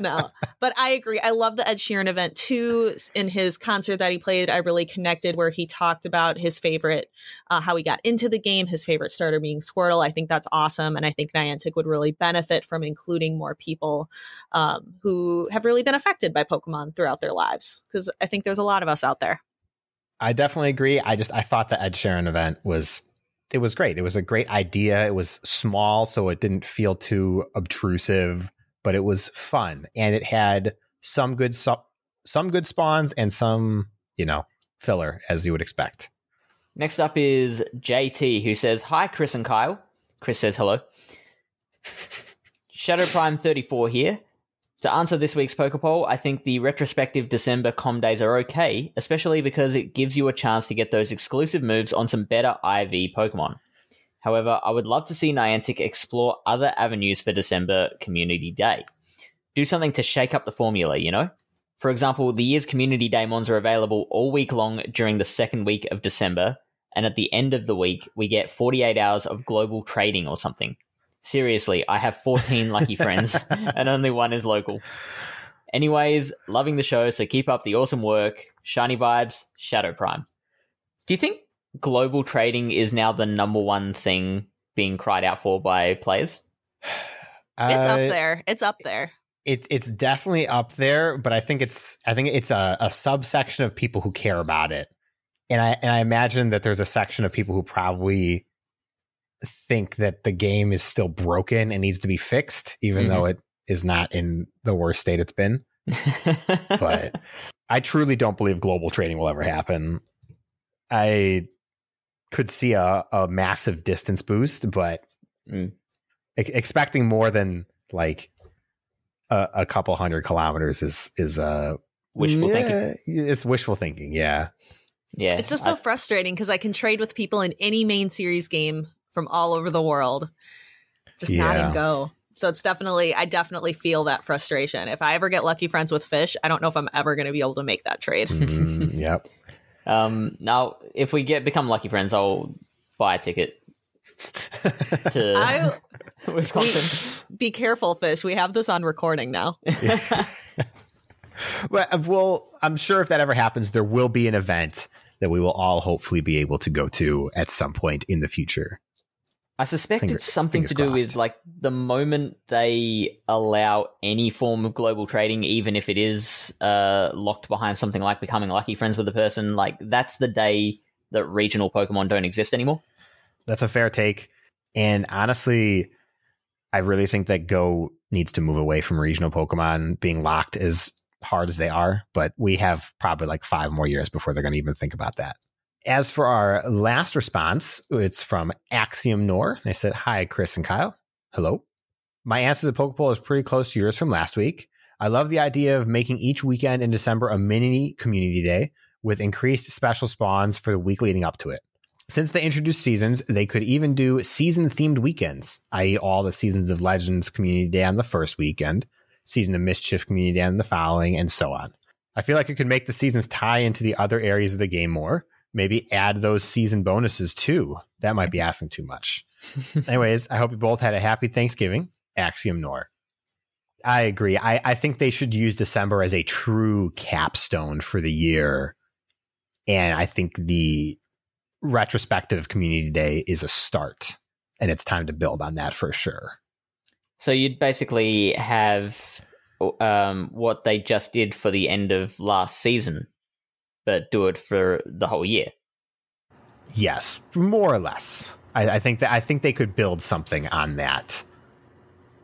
No, but I agree. I love the Ed Sheeran event, too. In his concert that he played, I really connected where he talked about his favorite, uh, how he got into the game, his favorite starter being Squirtle. I think that's awesome. And I think Niantic would really benefit from including more people um, who have really been affected by Pokemon throughout their lives, because I think there's a lot of us out there. I definitely agree. I just I thought the Ed Sheeran event was... It was great. It was a great idea. It was small, so it didn't feel too obtrusive, but it was fun. And it had some good su- some good spawns and some, you know, filler, as you would expect. Next up is J T, who says, "Hi, Chris and Kyle." Chris says hello. Shadow Prime thirty-four here. To answer this week's PokePoll, I think the retrospective December comm days are okay, especially because it gives you a chance to get those exclusive moves on some better I V Pokemon. However, I would love to see Niantic explore other avenues for December Community Day. Do something to shake up the formula, you know? For example, the year's Community Day mons are available all week long during the second week of December, and at the end of the week, we get forty-eight hours of global trading or something. Seriously, I have fourteen lucky friends and only one is local. Anyways, loving the show, so keep up the awesome work. Shiny vibes, Shadow Prime. Do you think global trading is now the number one thing being cried out for by players? Uh, it's up there. It's up there. It, it's definitely up there, but I think it's I think it's a, a subsection of people who care about it. And I and I imagine that there's a section of people who probably think that the game is still broken and needs to be fixed, even mm-hmm. though it is not in the worst state it's been. But I truly don't believe global trading will ever happen. I could see a, a massive distance boost, but mm. e- expecting more than like a, a couple hundred kilometers is is uh, wishful yeah, thinking. It's wishful thinking, yeah. yeah. It's just so I- frustrating because I can trade with people in any main series game from all over the world, just yeah. not and go. So it's definitely, I definitely feel that frustration. If I ever get lucky friends with fish, I don't know if I'm ever going to be able to make that trade. Mm, yep. Um, now, if we get become lucky friends, I'll buy a ticket to I, Wisconsin. We, be careful, fish. We have this on recording now. Well, I'm sure if that ever happens, there will be an event that we will all hopefully be able to go to at some point in the future. I suspect Finger, it's something to do crossed. with like the moment they allow any form of global trading, even if it is uh, locked behind something like becoming lucky friends with a person, like that's the day that regional Pokemon don't exist anymore. That's a fair take. And honestly, I really think that Go needs to move away from regional Pokemon being locked as hard as they are. But we have probably like five more years before they're going to even think about that. As for our last response, it's from Axiom Nor. They said, "Hi, Chris and Kyle." Hello. My answer to the PokePoll is pretty close to yours from last week. I love the idea of making each weekend in December a mini community day with increased special spawns for the week leading up to it. Since they introduced seasons, they could even do season-themed weekends, that is all the Seasons of Legends community day on the first weekend, Season of Mischief community day on the following, and so on. I feel like it could make the seasons tie into the other areas of the game more. Maybe add those season bonuses too. That might be asking too much. Anyways, I hope you both had a happy Thanksgiving. Axiom Nor. I agree. I, I think they should use December as a true capstone for the year. And I think the retrospective community day is a start. And it's time to build on that for sure. So you'd basically have um, what they just did for the end of last season, but do it for the whole year. Yes, more or less. I, I think that I think they could build something on that,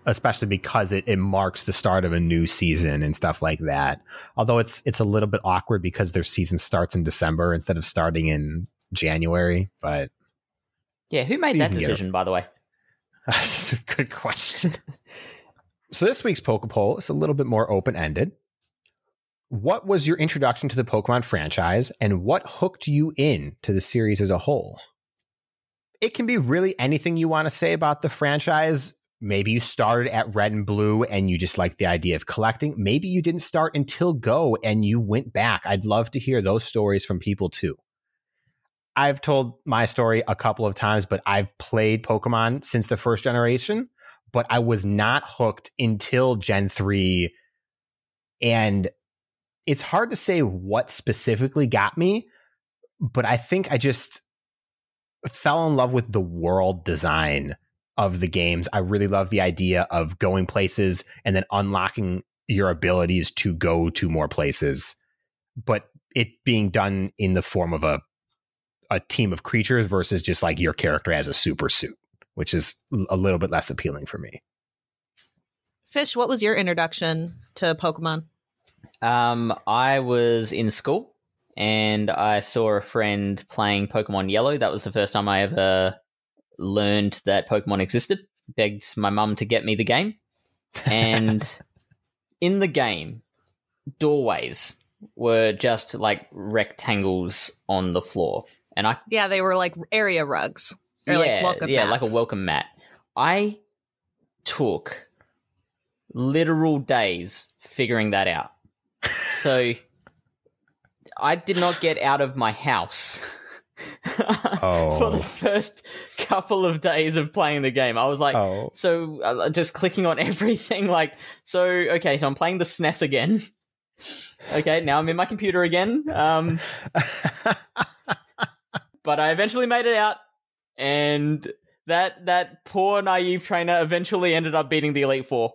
especially because it, it marks the start of a new season and stuff like that. Although it's it's a little bit awkward because their season starts in December instead of starting in January. But yeah, who made that decision, by the way? That's a good question. So this week's PokePoll is a little bit more open-ended. What was your introduction to the Pokemon franchise, and what hooked you in to the series as a whole? It can be really anything you want to say about the franchise, Maybe you started at Red and Blue and you just like the idea of collecting. Maybe you didn't start until Go and you went back. I'd love to hear those stories from people too. I've told my story a couple of times, but I've played Pokemon since the first generation, but I was not hooked until Gen three. And it's hard to say what specifically got me, but I think I just fell in love with the world design of the games. I really love the idea of going places and then unlocking your abilities to go to more places, but it being done in the form of a a team of creatures versus just like your character as a super suit, which is a little bit less appealing for me. Fish, what was your introduction to Pokemon? Um, I was in school and I saw a friend playing Pokemon Yellow. That was the first time I ever learned that Pokemon existed. Begged my mum to get me the game. And in the game, doorways were just like rectangles on the floor. And I Yeah, they were like area rugs. Or yeah, like welcome yeah, mats. Like a welcome mat. I took literal days figuring that out. So I did not get out of my house. Oh. For the first couple of days of playing the game, I was like, oh. so uh, just clicking on everything. Like, so okay, so I'm playing the S N E S again. Okay, now I'm in my computer again. Um, but I eventually made it out, and that that poor naive trainer eventually ended up beating the Elite Four.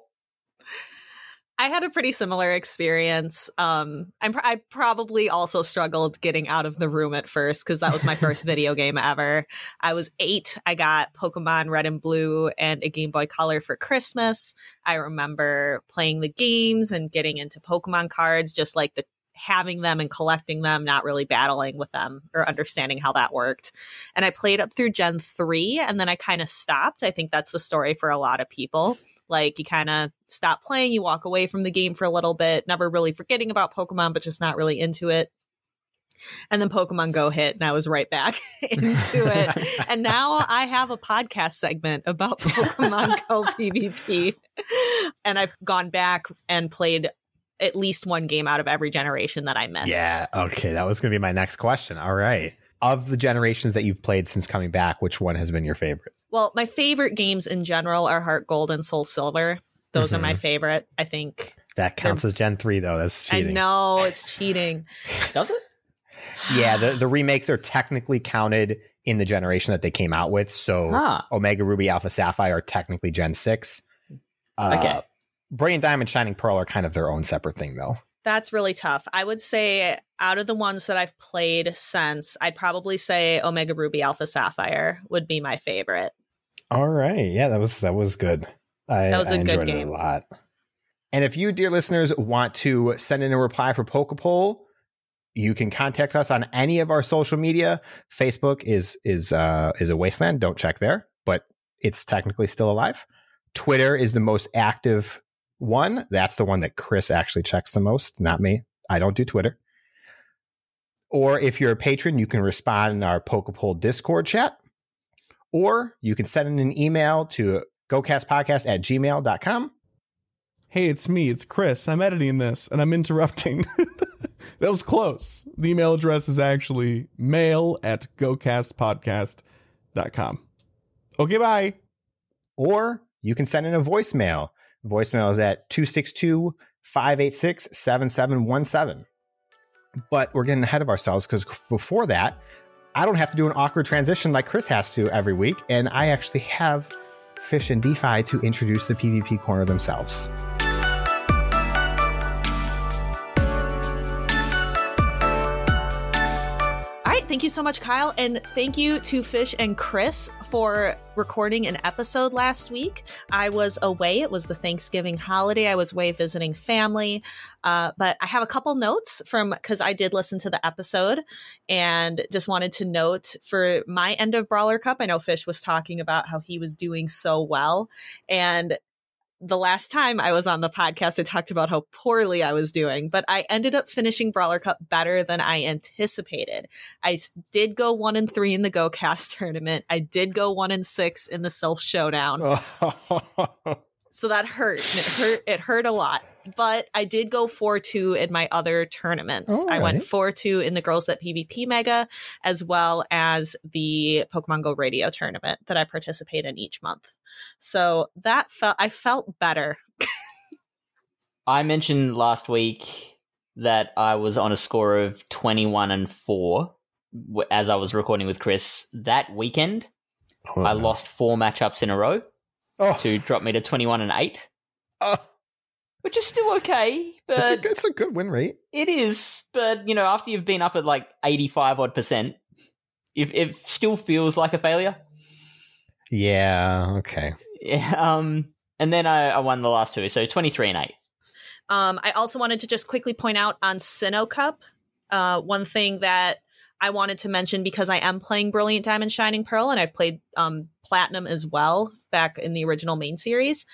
I had a pretty similar experience. Um, I'm pr- I probably also struggled getting out of the room at first because that was my first video game ever. I was eight. I got Pokemon Red and Blue and a Game Boy Color for Christmas. I remember playing the games and getting into Pokemon cards, just like the having them and collecting them, not really battling with them or understanding how that worked. And I played up through Gen three and then I kind of stopped. I think that's the story for a lot of people. Like, you kind of stop playing, you walk away from the game for a little bit, never really forgetting about Pokemon, but just not really into it. And then Pokemon Go hit, and I was right back into it. And now I have a podcast segment about Pokemon Go PvP. And I've gone back and played at least one game out of every generation that I missed. Yeah, okay, that was going to be my next question. All right. Of the generations that you've played since coming back, which one has been your favorite? Well, my favorite games in general are Heart Gold and Soul Silver. Those mm-hmm. are my favorite, I think. That counts They're... as Gen three, though. That's cheating. I know, it's cheating. Does it? Yeah, the, the remakes are technically counted in the generation that they came out with. So huh. Omega Ruby, Alpha Sapphire are technically Gen six. Uh, okay. Brilliant Diamond, Shining Pearl are kind of their own separate thing, though. That's really tough. I would say out of the ones that I've played since, I'd probably say Omega Ruby, Alpha Sapphire would be my favorite. All right. Yeah, that was that was good. I, that was a I enjoyed good game. It a lot. And if you, dear listeners, want to send in a reply for PokePoll, you can contact us on any of our social media. Facebook is is uh, is a wasteland. Don't check there, but it's technically still alive. Twitter is the most active one. That's the one that Chris actually checks the most, not me. I don't do Twitter. Or if you're a patron, you can respond in our PokePoll Discord chat, or you can send in an email to gocastpodcast at gmail dot com. Hey, it's me. It's Chris. I'm editing this and I'm interrupting. That was close. The email address is actually mail at gocastpodcast dot com. Okay, bye. Or you can send in a voicemail. Voicemail is at two six two, five eight six, seven seven one seven. But we're getting ahead of ourselves because before that, I don't have to do an awkward transition like Chris has to every week. And I actually have Fish and DeFi to introduce the PvP corner themselves. Thank you so much, Kyle, and thank you to Fish and Chris for recording an episode last week. I was away. It was the Thanksgiving holiday. I was away visiting family, uh, but I have a couple notes from because I did listen to the episode and just wanted to note for my end of Brawler Cup. I know Fish was talking about how he was doing so well, and the last time I was on the podcast, I talked about how poorly I was doing, but I ended up finishing Brawler Cup better than I anticipated. I did go one and three in the GoCast tournament. I did go one and six in the Self Showdown. So that hurt. It hurt. It hurt a lot. But I did go four two in my other tournaments. All right. I went four two in the Girls That PvP Mega, as well as the Pokemon Go Radio tournament that I participate in each month. So that felt, I felt better. I mentioned last week that I was on a score of twenty-one and four as I was recording with Chris. That weekend, oh, I no. lost four matchups in a row oh. to drop me to twenty-one and eight. Oh. Which is still okay, but... It's a, it's a good win rate. It is, but, you know, after you've been up at, like, eighty-five odd percent, it, it still feels like a failure. Yeah, okay. Yeah, um, and then I, I won the last two, so twenty-three and eight. Um, I also wanted to just quickly point out on Sinnoh Cup, uh, one thing that I wanted to mention, because I am playing Brilliant Diamond Shining Pearl, and I've played um, Platinum as well back in the original main series.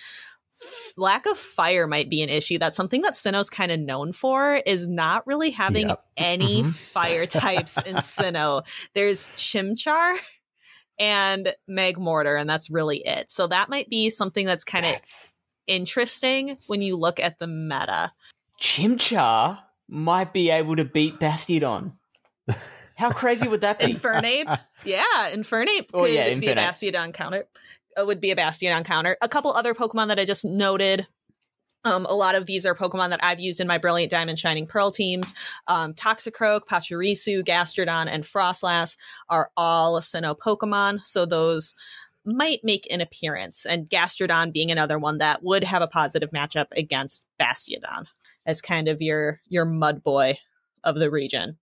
Lack of fire might be an issue. That's something that Sinnoh's kind of known for, is not really having yep. any mm-hmm. fire types in Sinnoh. There's Chimchar and Magmortar, and that's really it. So that might be something that's kind of interesting when you look at the meta. Chimchar might be able to beat Bastiodon. How crazy would that be? Infernape? Yeah, Infernape could oh, yeah, Infernape. be a Bastiodon counter. would be a Bastiodon counter. A couple other Pokemon that I just noted. Um, a lot of these are Pokemon that I've used in my Brilliant Diamond Shining Pearl teams. Um, Toxicroak, Pachirisu, Gastrodon, and Frostlass are all Sinnoh Pokemon, so those might make an appearance. And Gastrodon being another one that would have a positive matchup against Bastiodon as kind of your, your mud boy of the region.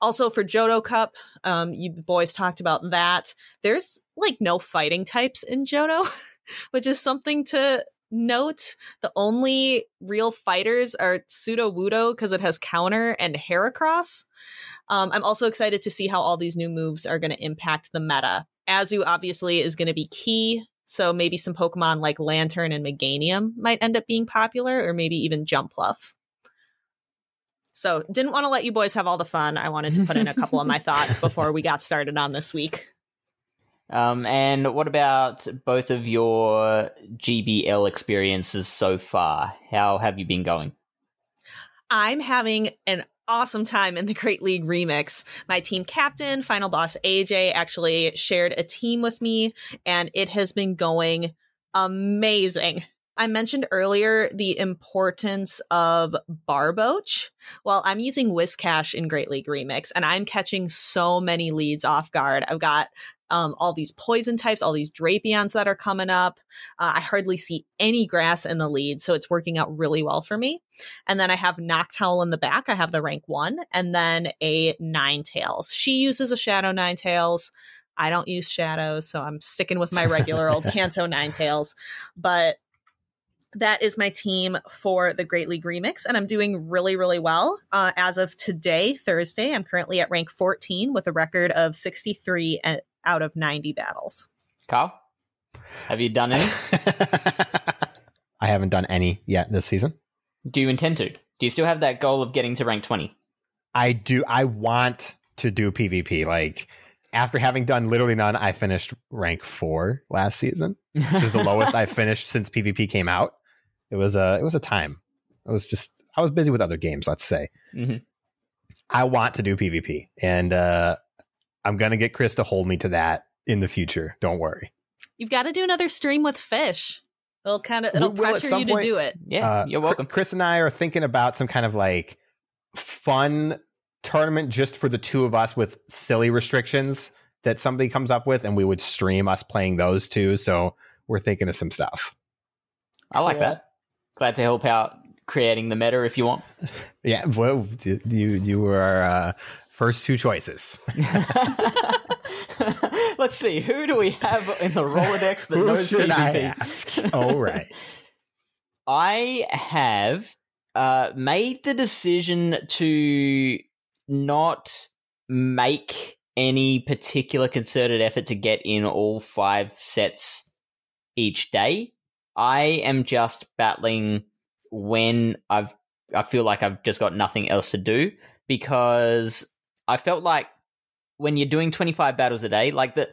Also for Johto Cup, um, you boys talked about that. There's like no fighting types in Johto, which is something to note. The only real fighters are Sudowoodo, because it has counter, and Heracross. Um, I'm also excited to see how all these new moves are going to impact the meta. Azu obviously is going to be key. So maybe some Pokemon like Lantern and Meganium might end up being popular, or maybe even Jumpluff. So didn't want to let you boys have all the fun. I wanted to put in a couple of my thoughts before we got started on this week. Um, and what about both of your G B L experiences so far? How have you been going? I'm having an awesome time in the Great League Remix. My team captain, Final Boss A J, actually shared a team with me, and it has been going amazing. I mentioned earlier the importance of Barboach. Well, I'm using Whiskash in Great League Remix, and I'm catching so many leads off guard. I've got um, all these poison types, all these Drapions that are coming up. Uh, I hardly see any grass in the lead, so it's working out really well for me. And then I have Noctowl in the back. I have the rank one, and then a Ninetales. She uses a Shadow Ninetales. I don't use Shadows, so I'm sticking with my regular old Kanto Ninetales. But that is my team for the Great League Remix, and I'm doing really, really well. Uh, as of today, Thursday, I'm currently at rank fourteen with a record of sixty-three out of ninety battles. Kyle, have you done any? I haven't done any yet this season. Do you intend to? Do you still have that goal of getting to rank twenty? I do. I want to do PvP. Like, after having done literally none, I finished rank four last season, which is the lowest I finished since PvP came out. It was a it was a time. It was just I was busy with other games, let's say. Mm-hmm. I want to do PvP, and uh, I'm gonna get Chris to hold me to that in the future. Don't worry. You've got to do another stream with Fish. It'll kind of it'll we, pressure you point, to do it. Yeah, uh, you're welcome. Chris and I are thinking about some kind of like fun tournament just for the two of us with silly restrictions that somebody comes up with, and we would stream us playing those two. So we're thinking of some stuff. I like yeah. that. Glad to help out creating the meta if you want. Yeah, well, you you were uh, first two choices. Let's see, who do we have in the Rolodex that who knows should P V P? I ask? All right, I have uh, made the decision to not make any particular concerted effort to get in all five sets each day. I am just battling when I've I feel like I've just got nothing else to do, because I felt like when you're doing twenty-five battles a day, like the,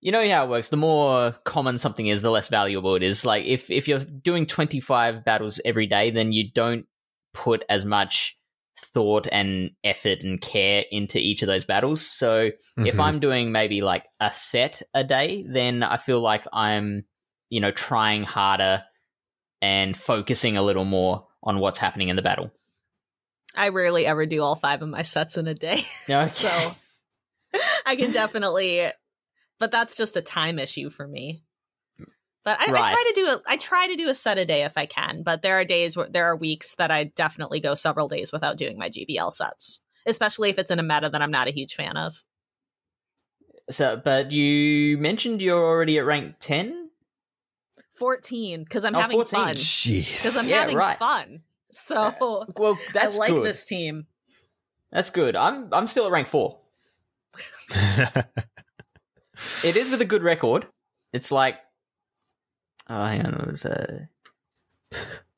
you know how it works. The more common something is, the less valuable it is. Like if, if you're doing twenty-five battles every day, then you don't put as much thought and effort and care into each of those battles. So mm-hmm. if I'm doing maybe like a set a day, then I feel like I'm, you know, trying harder and focusing a little more on what's happening in the battle. I rarely ever do all five of my sets in a day. Okay. So I can definitely, but that's just a time issue for me. But I, right. I try to do a, I try to do a set a day if I can, but there are days where there are weeks that I definitely go several days without doing my G B L sets, especially if it's in a meta that I'm not a huge fan of. So, but you mentioned you're already at rank ten? fourteen, because I'm oh, having fourteen. Fun. Because I'm yeah, having right. fun. So uh, well, that's I like good. This team. That's good. I'm I'm still at rank four. It is with a good record. It's like oh, hang on, it was, uh,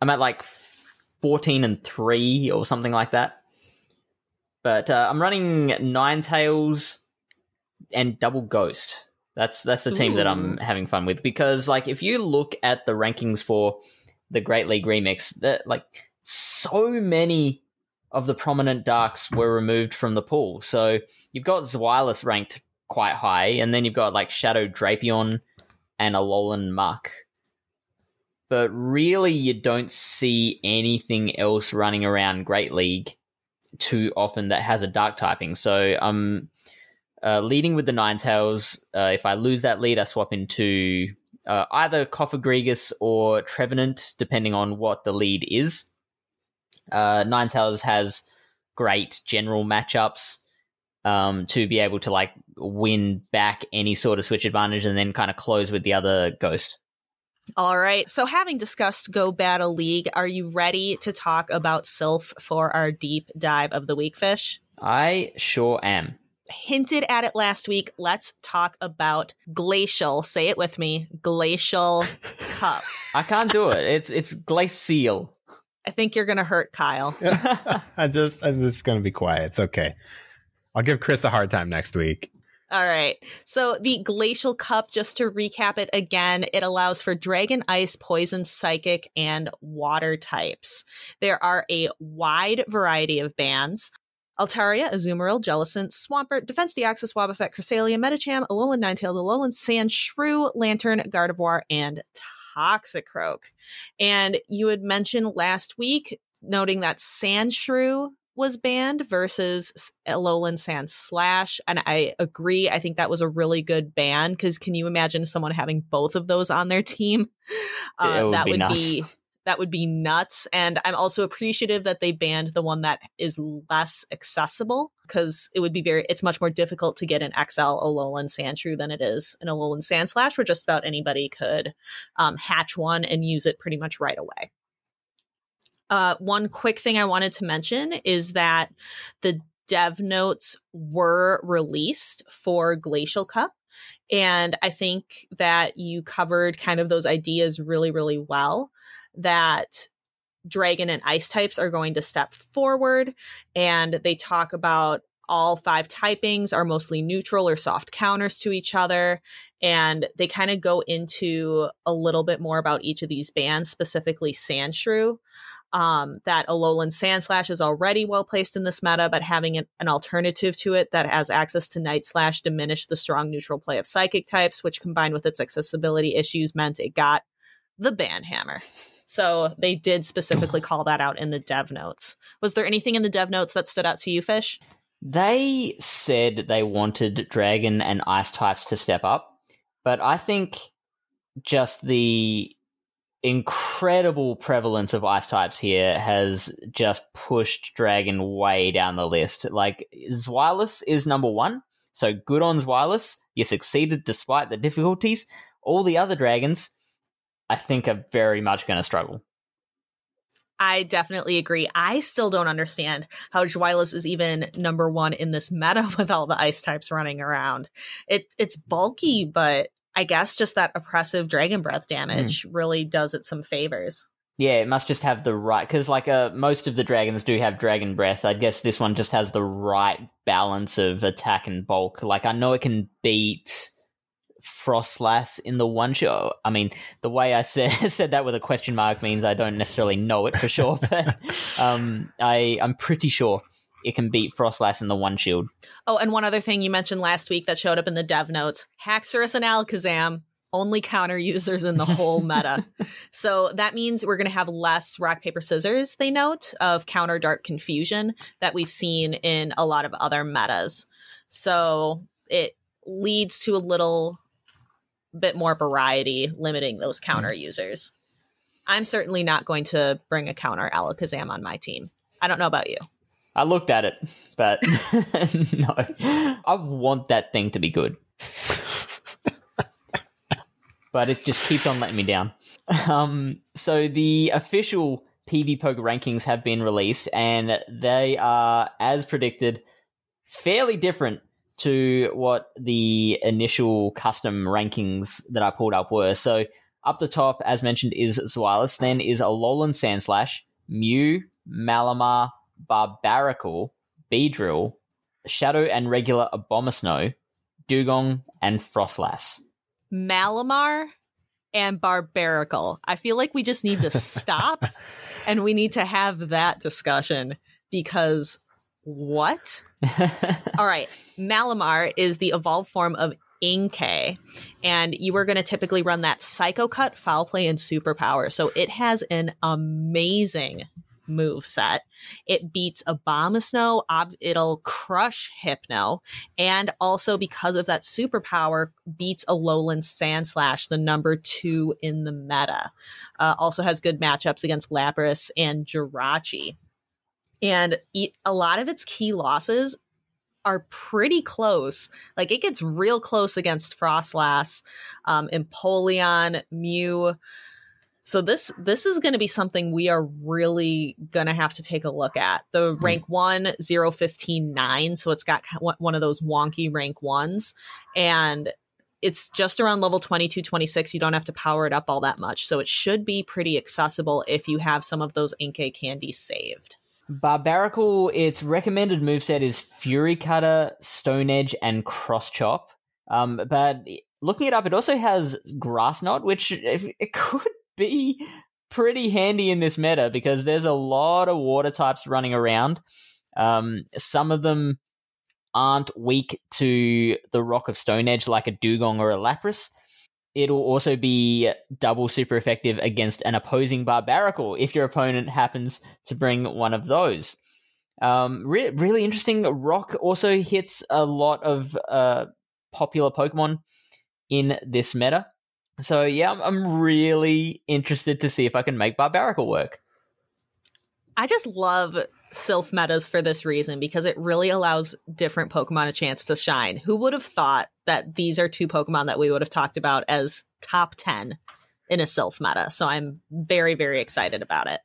I'm at like fourteen and three or something like that. But uh, I'm running Ninetales and Double Ghost. That's that's the team Ooh. That I'm having fun with, because like if you look at the rankings for the Great League Remix, that like so many of the prominent darks were removed from the pool. So you've got Zweilous ranked quite high, and then you've got like Shadow Drapion and Alolan Muck. But really, you don't see anything else running around Great League too often that has a dark typing. So I'm uh, leading with the Ninetales. Uh, if I lose that lead, I swap into uh, either Cofagrigus or Trevenant, depending on what the lead is. Uh, Ninetales has great general matchups um, to be able to like win back any sort of switch advantage and then kind of close with the other ghost. All right. So having discussed Go Battle League, are you ready to talk about Sylph for our deep dive of the week, Fish? I sure am. Hinted at it last week. Let's talk about Glacial. Say it with me. Glacial Cup. I can't do it. It's it's Glacial. I think you're going to hurt Kyle. I just, I'm just going to be quiet. It's okay. I'll give Chris a hard time next week. All right. So the Glacial Cup, just to recap it again, it allows for Dragon, Ice, Poison, Psychic, and Water types. There are a wide variety of bans. Altaria, Azumarill, Jellicent, Swampert, Defense Deoxys, Wobbuffet, Cresselia, Medicham, Alolan Ninetales, Alolan Sandshrew, Lantern, Gardevoir, and Toxicroak. And you had mentioned last week, noting that Sandshrew was banned versus Alolan Sandslash. And I agree. I think that was a really good ban, because can you imagine someone having both of those on their team? Uh, would that be would nuts. be that would be nuts. And I'm also appreciative that they banned the one that is less accessible, because it would be very it's much more difficult to get an X L Alolan Sandshrew than it is an Alolan Sandslash, where just about anybody could um, hatch one and use it pretty much right away. Uh, one quick thing I wanted to mention is that the dev notes were released for Glacial Cup, and I think that you covered kind of those ideas really, really well, that Dragon and Ice types are going to step forward, and they talk about all five typings are mostly neutral or soft counters to each other. And they kind of go into a little bit more about each of these bans, specifically Sandshrew. Um, that Alolan Sandslash is already well placed in this meta, but having an, an alternative to it that has access to Night Slash diminished the strong neutral play of psychic types, which combined with its accessibility issues meant it got the ban hammer. So they did specifically call that out in the dev notes. Was there anything in the dev notes that stood out to you, Fish? They said they wanted Dragon and Ice types to step up, but I think just the incredible prevalence of Ice types here has just pushed Dragon way down the list. Like, Zweilous is number one, so good on Zweilous. You succeeded despite the difficulties. All the other Dragons, I think, are very much going to struggle. I definitely agree. I still don't understand how Zweilous is even number one in this meta with all the Ice types running around. It It's bulky, but I guess just that oppressive dragon breath damage mm. really does it some favors. Yeah, it must just have the right... Because, like, uh, most of the dragons do have dragon breath. I guess this one just has the right balance of attack and bulk. Like, I know it can beat Frostlass in the one-shot. I mean, the way I said said that with a question mark means I don't necessarily know it for sure. But um, I, I'm pretty sure it can beat Frostlass in the one-shield. Oh, and one other thing you mentioned last week that showed up in the dev notes. Haxorus and Alakazam. Only counter users in the whole meta. So that means we're going to have less rock, paper, scissors, they note, of counter dark confusion that we've seen in a lot of other metas. So it leads to a little bit more variety, limiting those counter users. I'm certainly not going to bring a counter Alakazam on my team. I don't know about you. I looked at it, but no. I want that thing to be good. But it just keeps on letting me down. Um, so the official P V Poker rankings have been released, and they are, as predicted, fairly different to what the initial custom rankings that I pulled up were. So up the top, as mentioned, is Zweilous. Then is Alolan Sandslash, Mew, Malamar, Barbaracle, Beedrill, Shadow and regular Abomasnow, Dugong, and Frostlass. Malamar and Barbaracle. I feel like we just need to stop and we need to have that discussion because what? All right. Malamar is the evolved form of Inkay, and you were going to typically run that Psycho Cut, Foul Play, and Superpower. So it has an amazing move set. It beats Abomasnow, ob- it'll crush Hypno, and also because of that superpower, beats Alolan Sandslash, the number two in the meta. Uh, also has good matchups against Lapras and Jirachi. And e- a lot of its key losses are pretty close. Like, it gets real close against Frostlass, um, Empoleon, Mew. So this this is going to be something we are really going to have to take a look at. The mm. rank one, zero, fifteen, nine. So it's got one of those wonky rank ones. And it's just around level twenty-two, twenty-six. You don't have to power it up all that much. So it should be pretty accessible if you have some of those Inkay candies saved. Barbaracle, its recommended moveset is Fury Cutter, Stone Edge, and Cross Chop. Um, but looking it up, it also has Grass Knot, which it could be pretty handy in this meta because there's a lot of water types running around. Um, some of them aren't weak to the Rock of Stone Edge like a Dugong or a Lapras. It'll also be double super effective against an opposing Barbaracle if your opponent happens to bring one of those. Um, re- really interesting. Rock also hits a lot of uh, popular Pokemon in this meta. So, yeah, I'm really interested to see if I can make Barbaracle work. I just love Sylph metas for this reason, because it really allows different Pokemon a chance to shine. Who would have thought that these are two Pokemon that we would have talked about as top ten in a Sylph meta? So I'm very, very excited about it.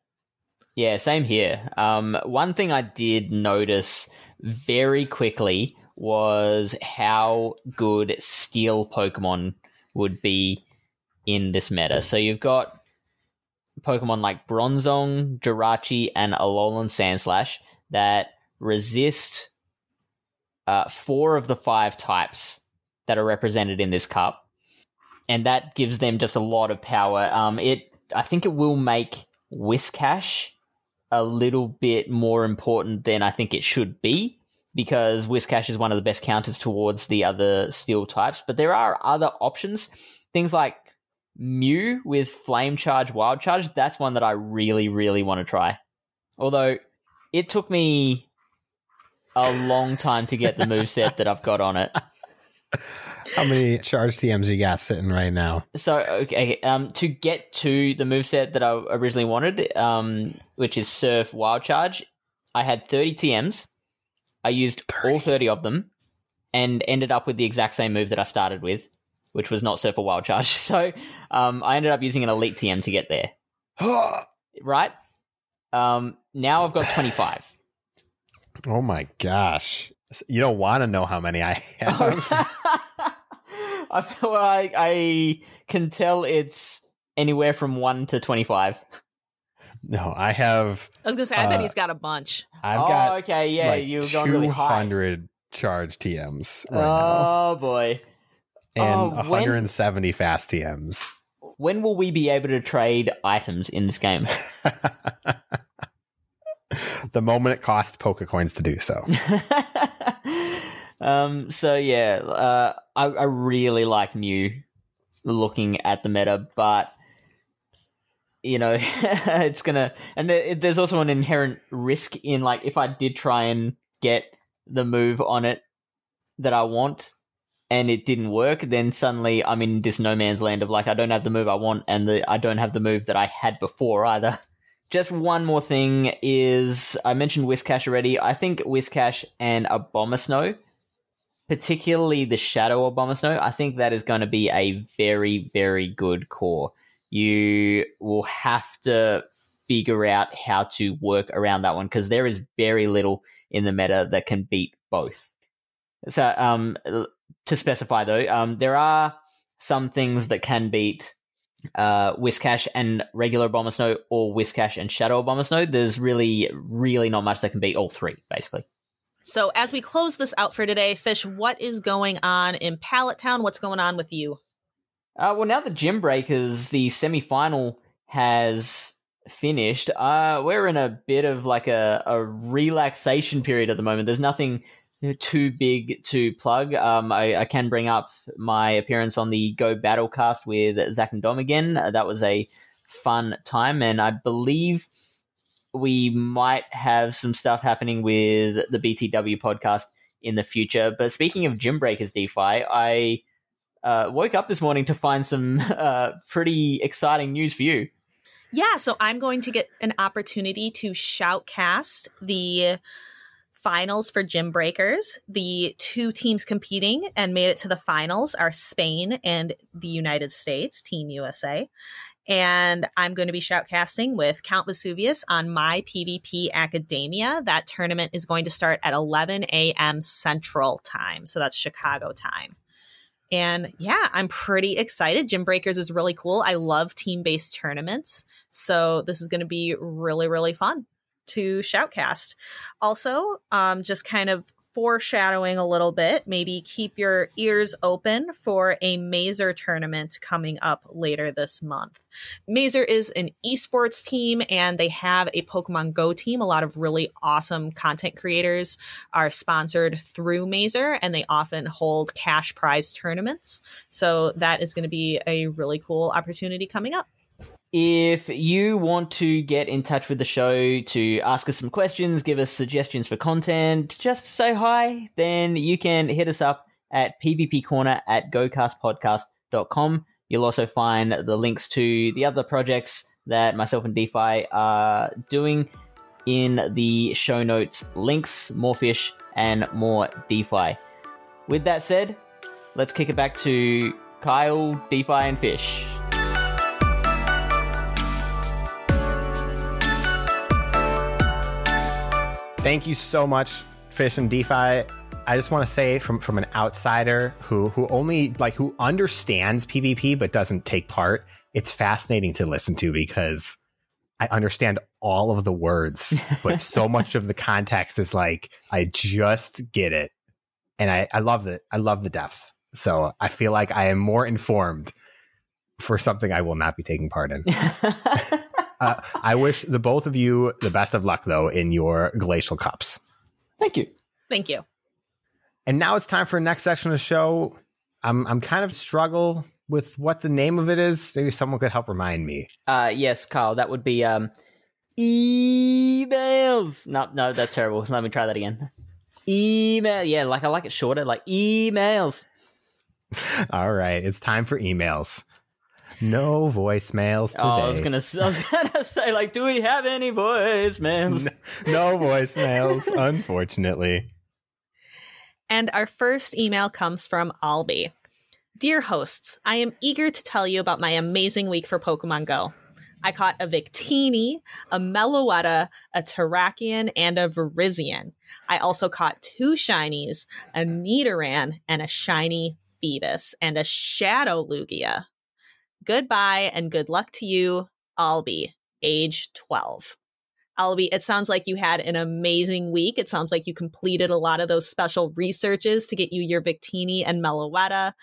Yeah, same here. Um, one thing I did notice very quickly was how good Steel Pokemon would be in this meta. So you've got Pokemon like Bronzong, Jirachi, and Alolan Sandslash that resist uh, four of the five types that are represented in this cup, and that gives them just a lot of power. Um, it I think it will make Whiskash a little bit more important than I think it should be, because Whiskash is one of the best counters towards the other steel types. But there are other options. Things like Mew with Flame Charge, Wild Charge. That's one that I really, really want to try. Although it took me a long time to get the moveset that I've got on it. How many charge T Ms you got sitting right now? So, okay, um, to get to the moveset that I originally wanted, um, which is Surf, Wild Charge, I had thirty T Ms. I used all thirty of them and ended up with the exact same move that I started with, which was not Surf or Wild Charge. So um, I ended up using an Elite T M to get there. Right? Um, now I've got twenty-five. Oh my gosh. You don't want to know how many I have. I feel like I can tell it's anywhere from one to twenty-five. No, I have. I was gonna say, I uh, bet he's got a bunch. I've oh, got okay, yeah, like you've gone really high. two hundred charge T Ms. Right oh now. boy, and oh, one hundred seventy when, fast T Ms. When will we be able to trade items in this game? The moment it costs poker coins to do so. um. So yeah, uh, I, I really like Mew. Looking at the meta, but. You know, it's gonna, and there, there's also an inherent risk in, like, if I did try and get the move on it that I want and it didn't work, then suddenly I'm in this no man's land of, like, I don't have the move I want and the, I don't have the move that I had before either. Just one more thing is, I mentioned Whiskash already. I think Whiskash and Abomasnow, particularly the Shadow Abomasnow, I think that is going to be a very, very good core. You will have to figure out how to work around that one because there is very little in the meta that can beat both. So um, to specify, though, um, there are some things that can beat uh, Whiskash and regular Abomasnow or Whiskash and Shadow Abomasnow. There's really, really not much that can beat all three, basically. So as we close this out for today, Fish, what is going on in Pallet Town? What's going on with you? Uh, well, now the Gym Breakers, the semi-final has finished. Uh, we're in a bit of like a, a relaxation period at the moment. There's nothing too big to plug. Um, I, I can bring up my appearance on the Go Battlecast with Zach and Dom again. Uh, that was a fun time, and I believe we might have some stuff happening with the B T W podcast in the future. But speaking of Gym Breakers DeFi, I... Uh, woke up this morning to find some uh, pretty exciting news for you. Yeah, so I'm going to get an opportunity to shoutcast the finals for Gym Breakers. The two teams competing and made it to the finals are Spain and the United States, Team U S A. And I'm going to be shoutcasting with Count Vesuvius on My PvP Academia. That tournament is going to start at eleven a.m. Central Time. So that's Chicago time. And yeah, I'm pretty excited. Gym Breakers is really cool. I love team-based tournaments. So this is going to be really, really fun to shoutcast. Also, um, just kind of foreshadowing a little bit, maybe keep your ears open for a Mazer tournament coming up later this month. Mazer is an esports team and they have a Pokemon Go team. A lot of really awesome content creators are sponsored through Mazer and they often hold cash prize tournaments. So that is going to be a really cool opportunity coming up. If you want to get in touch with the show to ask us some questions, give us suggestions for content, just say hi, then you can hit us up at pvpcorner at gocastpodcast dot com. You'll also find the links to the other projects that myself and DeFi are doing in the show notes links, more Fish and more DeFi. With that said, let's kick it back to Kyle, DeFi, and Fish. Thank you so much, Fish and DeFi. I just want to say from, from an outsider who who only like who understands PvP but doesn't take part, it's fascinating to listen to because I understand all of the words, but so much of the context is like I just get it. And I, I love it. I love the depth. So I feel like I am more informed for something I will not be taking part in. Uh, I wish the both of you the best of luck, though, in your Glacial Cups. Thank you. Thank you. And now it's time for the next section of the show. I'm I'm kind of struggle with what the name of it is. Maybe someone could help remind me. Uh, yes, Kyle, that would be um, emails. No, no, that's terrible. Let me try that again. Email. Yeah, like I like it shorter, like emails. All right. It's time for emails. No voicemails today. Oh, I was gonna, I was gonna say, like, do we have any voicemails? No, no voicemails, unfortunately. And our first email comes from Albie. Dear hosts, I am eager to tell you about my amazing week for Pokemon Go. I caught a Victini, a Meloetta, a Terrakion, and a Virizion. I also caught two Shinies, a Nidoran, and a Shiny Phoebus and a Shadow Lugia. Goodbye and good luck to you, Albi, age twelve. Albi, it sounds like you had an amazing week. It sounds like you completed a lot of those special researches to get you your Victini and Meloetta.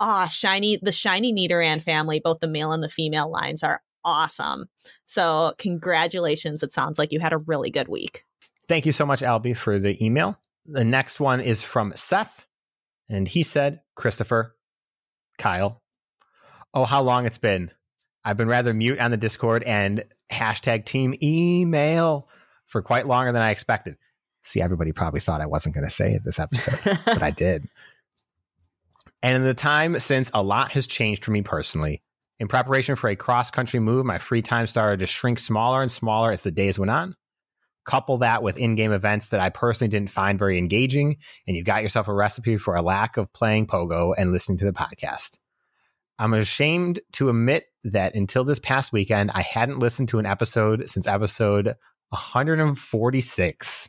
Ah, shiny, the shiny Nidoran family, both the male and the female lines, are awesome. So congratulations. It sounds like you had a really good week. Thank you so much, Albi, for the email. The next one is from Seth, and he said, Christopher, Kyle, oh, how long it's been. I've been rather mute on the Discord and hashtag team email for quite longer than I expected. See, everybody probably thought I wasn't going to say it this episode, but I did. And in the time since, a lot has changed for me personally. In preparation for a cross-country move, my free time started to shrink smaller and smaller as the days went on. Couple that with in-game events that I personally didn't find very engaging, and you've got yourself a recipe for a lack of playing Pogo and listening to the podcast. I'm ashamed to admit that until this past weekend, I hadn't listened to an episode since episode one forty-six.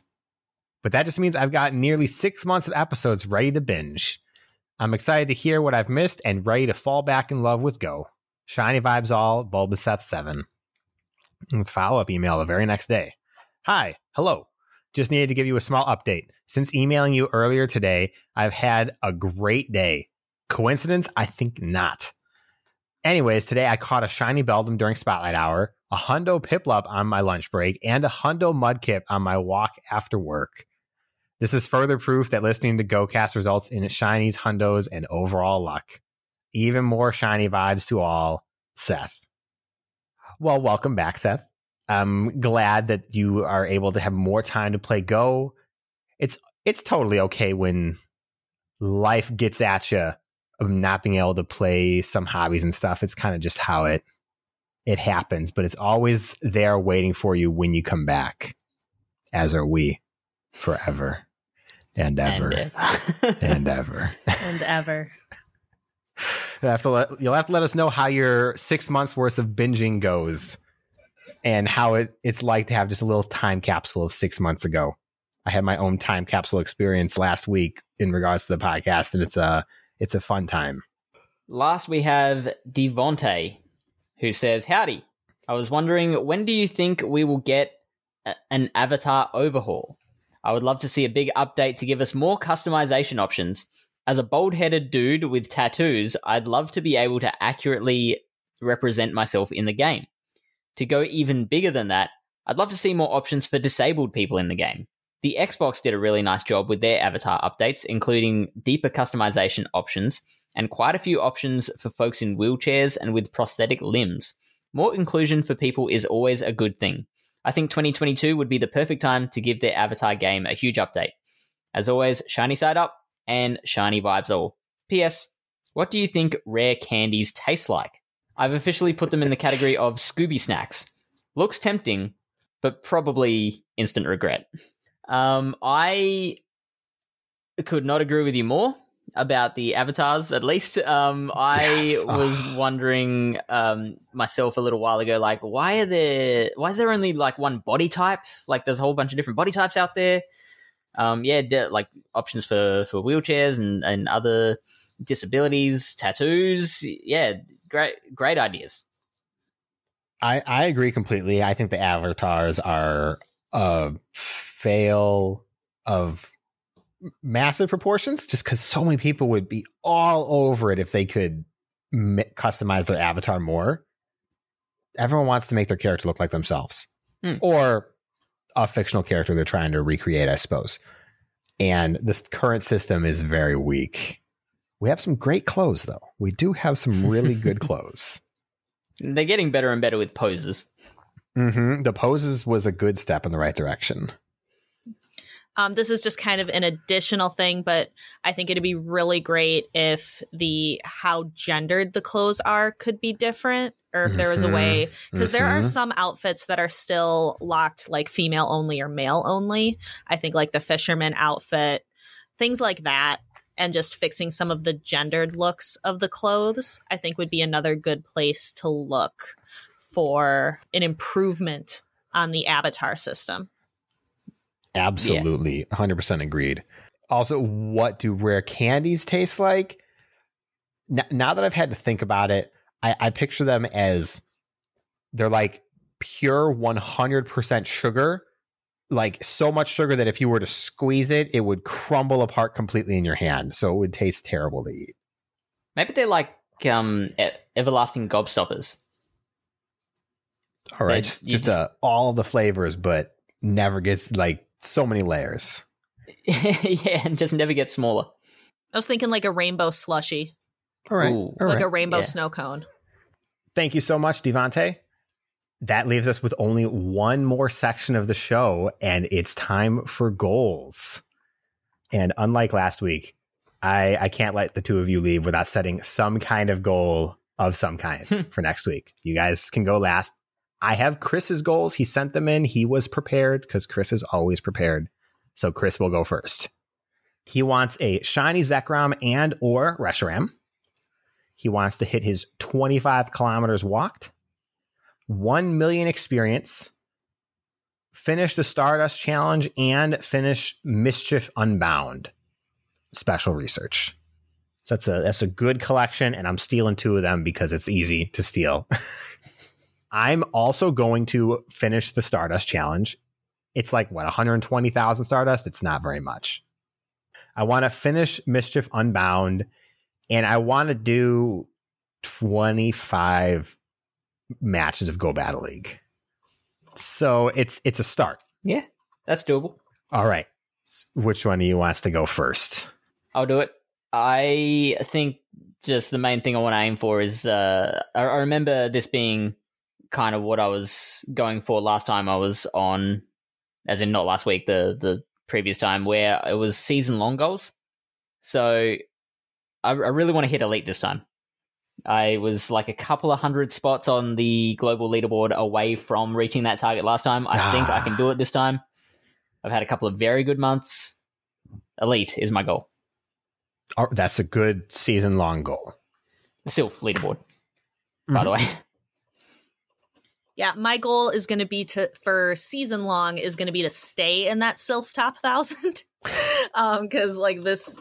But that just means I've got nearly six months of episodes ready to binge. I'm excited to hear what I've missed and ready to fall back in love with Go. Shiny vibes all, Bulbaseth seven. Follow-up email the very next day. Hi, hello. Just needed to give you a small update. Since emailing you earlier today, I've had a great day. Coincidence? I think not. Anyways, today I caught a shiny Beldum during Spotlight Hour, a hundo Piplup on my lunch break, and a hundo Mudkip on my walk after work. This is further proof that listening to GoCast results in shinies, hundos, and overall luck. Even more shiny vibes to all, Seth. Well, welcome back, Seth. I'm glad that you are able to have more time to play Go. It's it's totally okay when life gets at you of not being able to play some hobbies and stuff. It's kind of just how it it happens, but it's always there waiting for you when you come back, as are we, forever and ever and, and ever and ever. You'll have to let, you'll have to let us know how your six months worth of binging goes. And how it, it's like to have just a little time capsule of six months ago. I had my own time capsule experience last week in regards to the podcast, and it's a, it's a fun time. Last, we have Devonte, who says, howdy, I was wondering, when do you think we will get a- an avatar overhaul? I would love to see a big update to give us more customization options. As a bald-headed dude with tattoos, I'd love to be able to accurately represent myself in the game. To go even bigger than that, I'd love to see more options for disabled people in the game. The Xbox did a really nice job with their avatar updates, including deeper customization options and quite a few options for folks in wheelchairs and with prosthetic limbs. More inclusion for people is always a good thing. I think twenty twenty-two would be the perfect time to give their avatar game a huge update. As always, shiny side up and shiny vibes all. P S. What do you think rare candies taste like? I've officially put them in the category of Scooby snacks. Looks tempting, but probably instant regret. Um, I could not agree with you more about the avatars, at least. Um, I yes. was wondering um, myself a little while ago, like, why are there, why is there only like one body type? Like, there's a whole bunch of different body types out there. Um, yeah, de- like options for, for wheelchairs and, and other disabilities, tattoos. Yeah. Great, great ideas. I, I agree completely. I think the avatars are a fail of massive proportions just because so many people would be all over it if they could m- customize their avatar more. Everyone wants to make their character look like themselves hmm. or a fictional character they're trying to recreate, I suppose. And this current system is very weak. We have some great clothes, though. We do have some really good clothes. They're getting better and better with poses. Mm-hmm. The poses was a good step in the right direction. Um, this is just kind of an additional thing, but I think it'd be really great if the how gendered the clothes are could be different, or if there was mm-hmm. a way, because mm-hmm. there are some outfits that are still locked like female only or male only. I think like the fisherman outfit, things like that. And just fixing some of the gendered looks of the clothes, I think would be another good place to look for an improvement on the avatar system. Absolutely. Yeah. one hundred percent agreed. Also, what do rare candies taste like? n- now that I've had to think about it, I, I picture them as they're like pure one hundred percent sugar, like so much sugar that if you were to squeeze it, it would crumble apart completely in your hand. So it would taste terrible to eat. Maybe they're like um, everlasting gobstoppers. All right. They, just just, just... Uh, all the flavors, but never gets like so many layers. Yeah. And just never gets smaller. I was thinking like a rainbow slushy. All right. Ooh, all like right. a rainbow yeah. snow cone. Thank you so much, Devante. That leaves us with only one more section of the show, and it's time for goals. And unlike last week, I, I can't let the two of you leave without setting some kind of goal of some kind for next week. You guys can go last. I have Chris's goals. He sent them in. He was prepared because Chris is always prepared. So Chris will go first. He wants a shiny Zekrom and or Reshiram. He wants to hit his twenty-five kilometers walked, one million experience, finish the Stardust Challenge, and finish Mischief Unbound special research. So that's a that's a good collection, and I'm stealing two of them because it's easy to steal. I'm also going to finish the Stardust Challenge. It's like, what, one hundred twenty thousand Stardust? It's not very much. I want to finish Mischief Unbound, and I want to do twenty-five matches of Go Battle League. So it's it's a start. Yeah, that's doable. All right. Which one of you wants to go first? I'll do it. I think just the main thing I want to aim for is, uh, I, I remember this being kind of what I was going for last time I was on, as in not last week, the the previous time, where it was season-long goals. So I, I really want to hit elite this time. I was like a couple of hundred spots on the global leaderboard away from reaching that target last time. I ah. think I can do it this time. I've had a couple of very good months. Elite is my goal. Oh, that's a good season-long goal. Sylph leaderboard, mm-hmm. by the way. Yeah, my goal is going to be to, for season-long, is going to be to stay in that Sylph top one thousand. Because um, like this...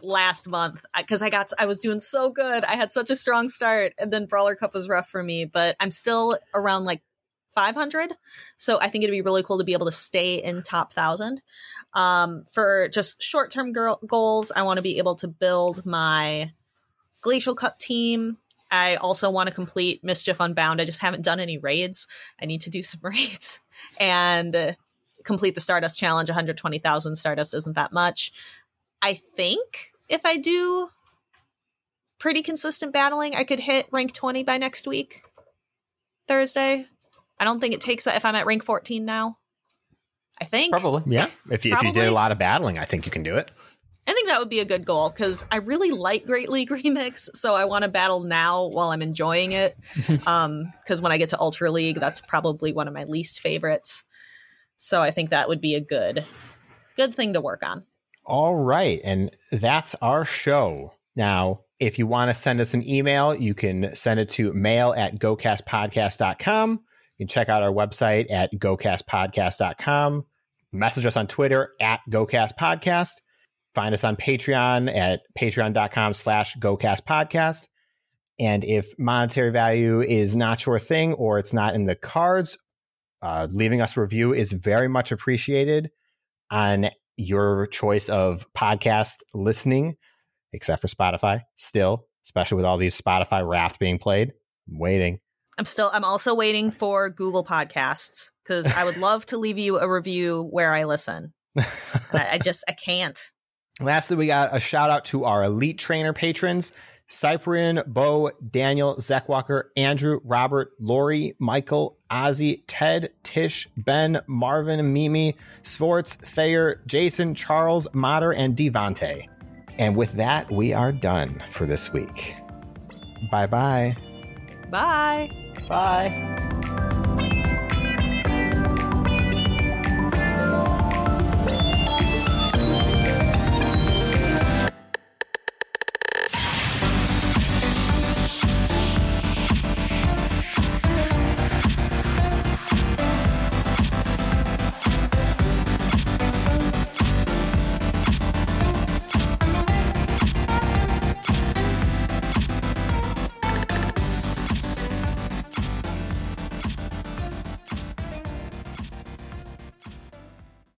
last month, because I got I was doing so good. I had such a strong start, and then Brawler Cup was rough for me, but I'm still around like five hundred, so I think it'd be really cool to be able to stay in top one thousand. Um, for just short-term girl- goals, I want to be able to build my Glacial Cup team. I also want to complete Mischief Unbound. I just haven't done any raids. I need to do some raids and uh, complete the Stardust Challenge. One hundred twenty thousand Stardust isn't that much. I think if I do pretty consistent battling, I could hit rank twenty by next week, Thursday. I don't think it takes that if I'm at rank fourteen now. I think. Probably. Yeah. If you, if you did a lot of battling, I think you can do it. I think that would be a good goal because I really like Great League Remix, so I want to battle now while I'm enjoying it. Um, because when I get to Ultra League, that's probably one of my least favorites. So I think that would be a good, good thing to work on. All right. And that's our show. Now, if you want to send us an email, you can send it to mail at gocastpodcast dot com. You can check out our website at gocastpodcast dot com. Message us on Twitter at gocastpodcast. Find us on Patreon at patreon dot com slash gocastpodcast. And if monetary value is not your thing or it's not in the cards, uh, leaving us a review is very much appreciated on your choice of podcast listening, except for Spotify, still, especially with all these Spotify raps being played. I'm waiting. I'm still, I'm also waiting for Google Podcasts because I would love to leave you a review where I listen. I, I just, I can't. Lastly, we got a shout out to our Elite Trainer patrons, Cyprian, Bo, Daniel, Zach Walker, Andrew, Robert, Lori, Michael, Ozzy, Ted, Tish, Ben, Marvin, Mimi, Swartz, Thayer, Jason, Charles, Mater, and Devante. And with that, we are done for this week. Bye-bye. Bye. Bye.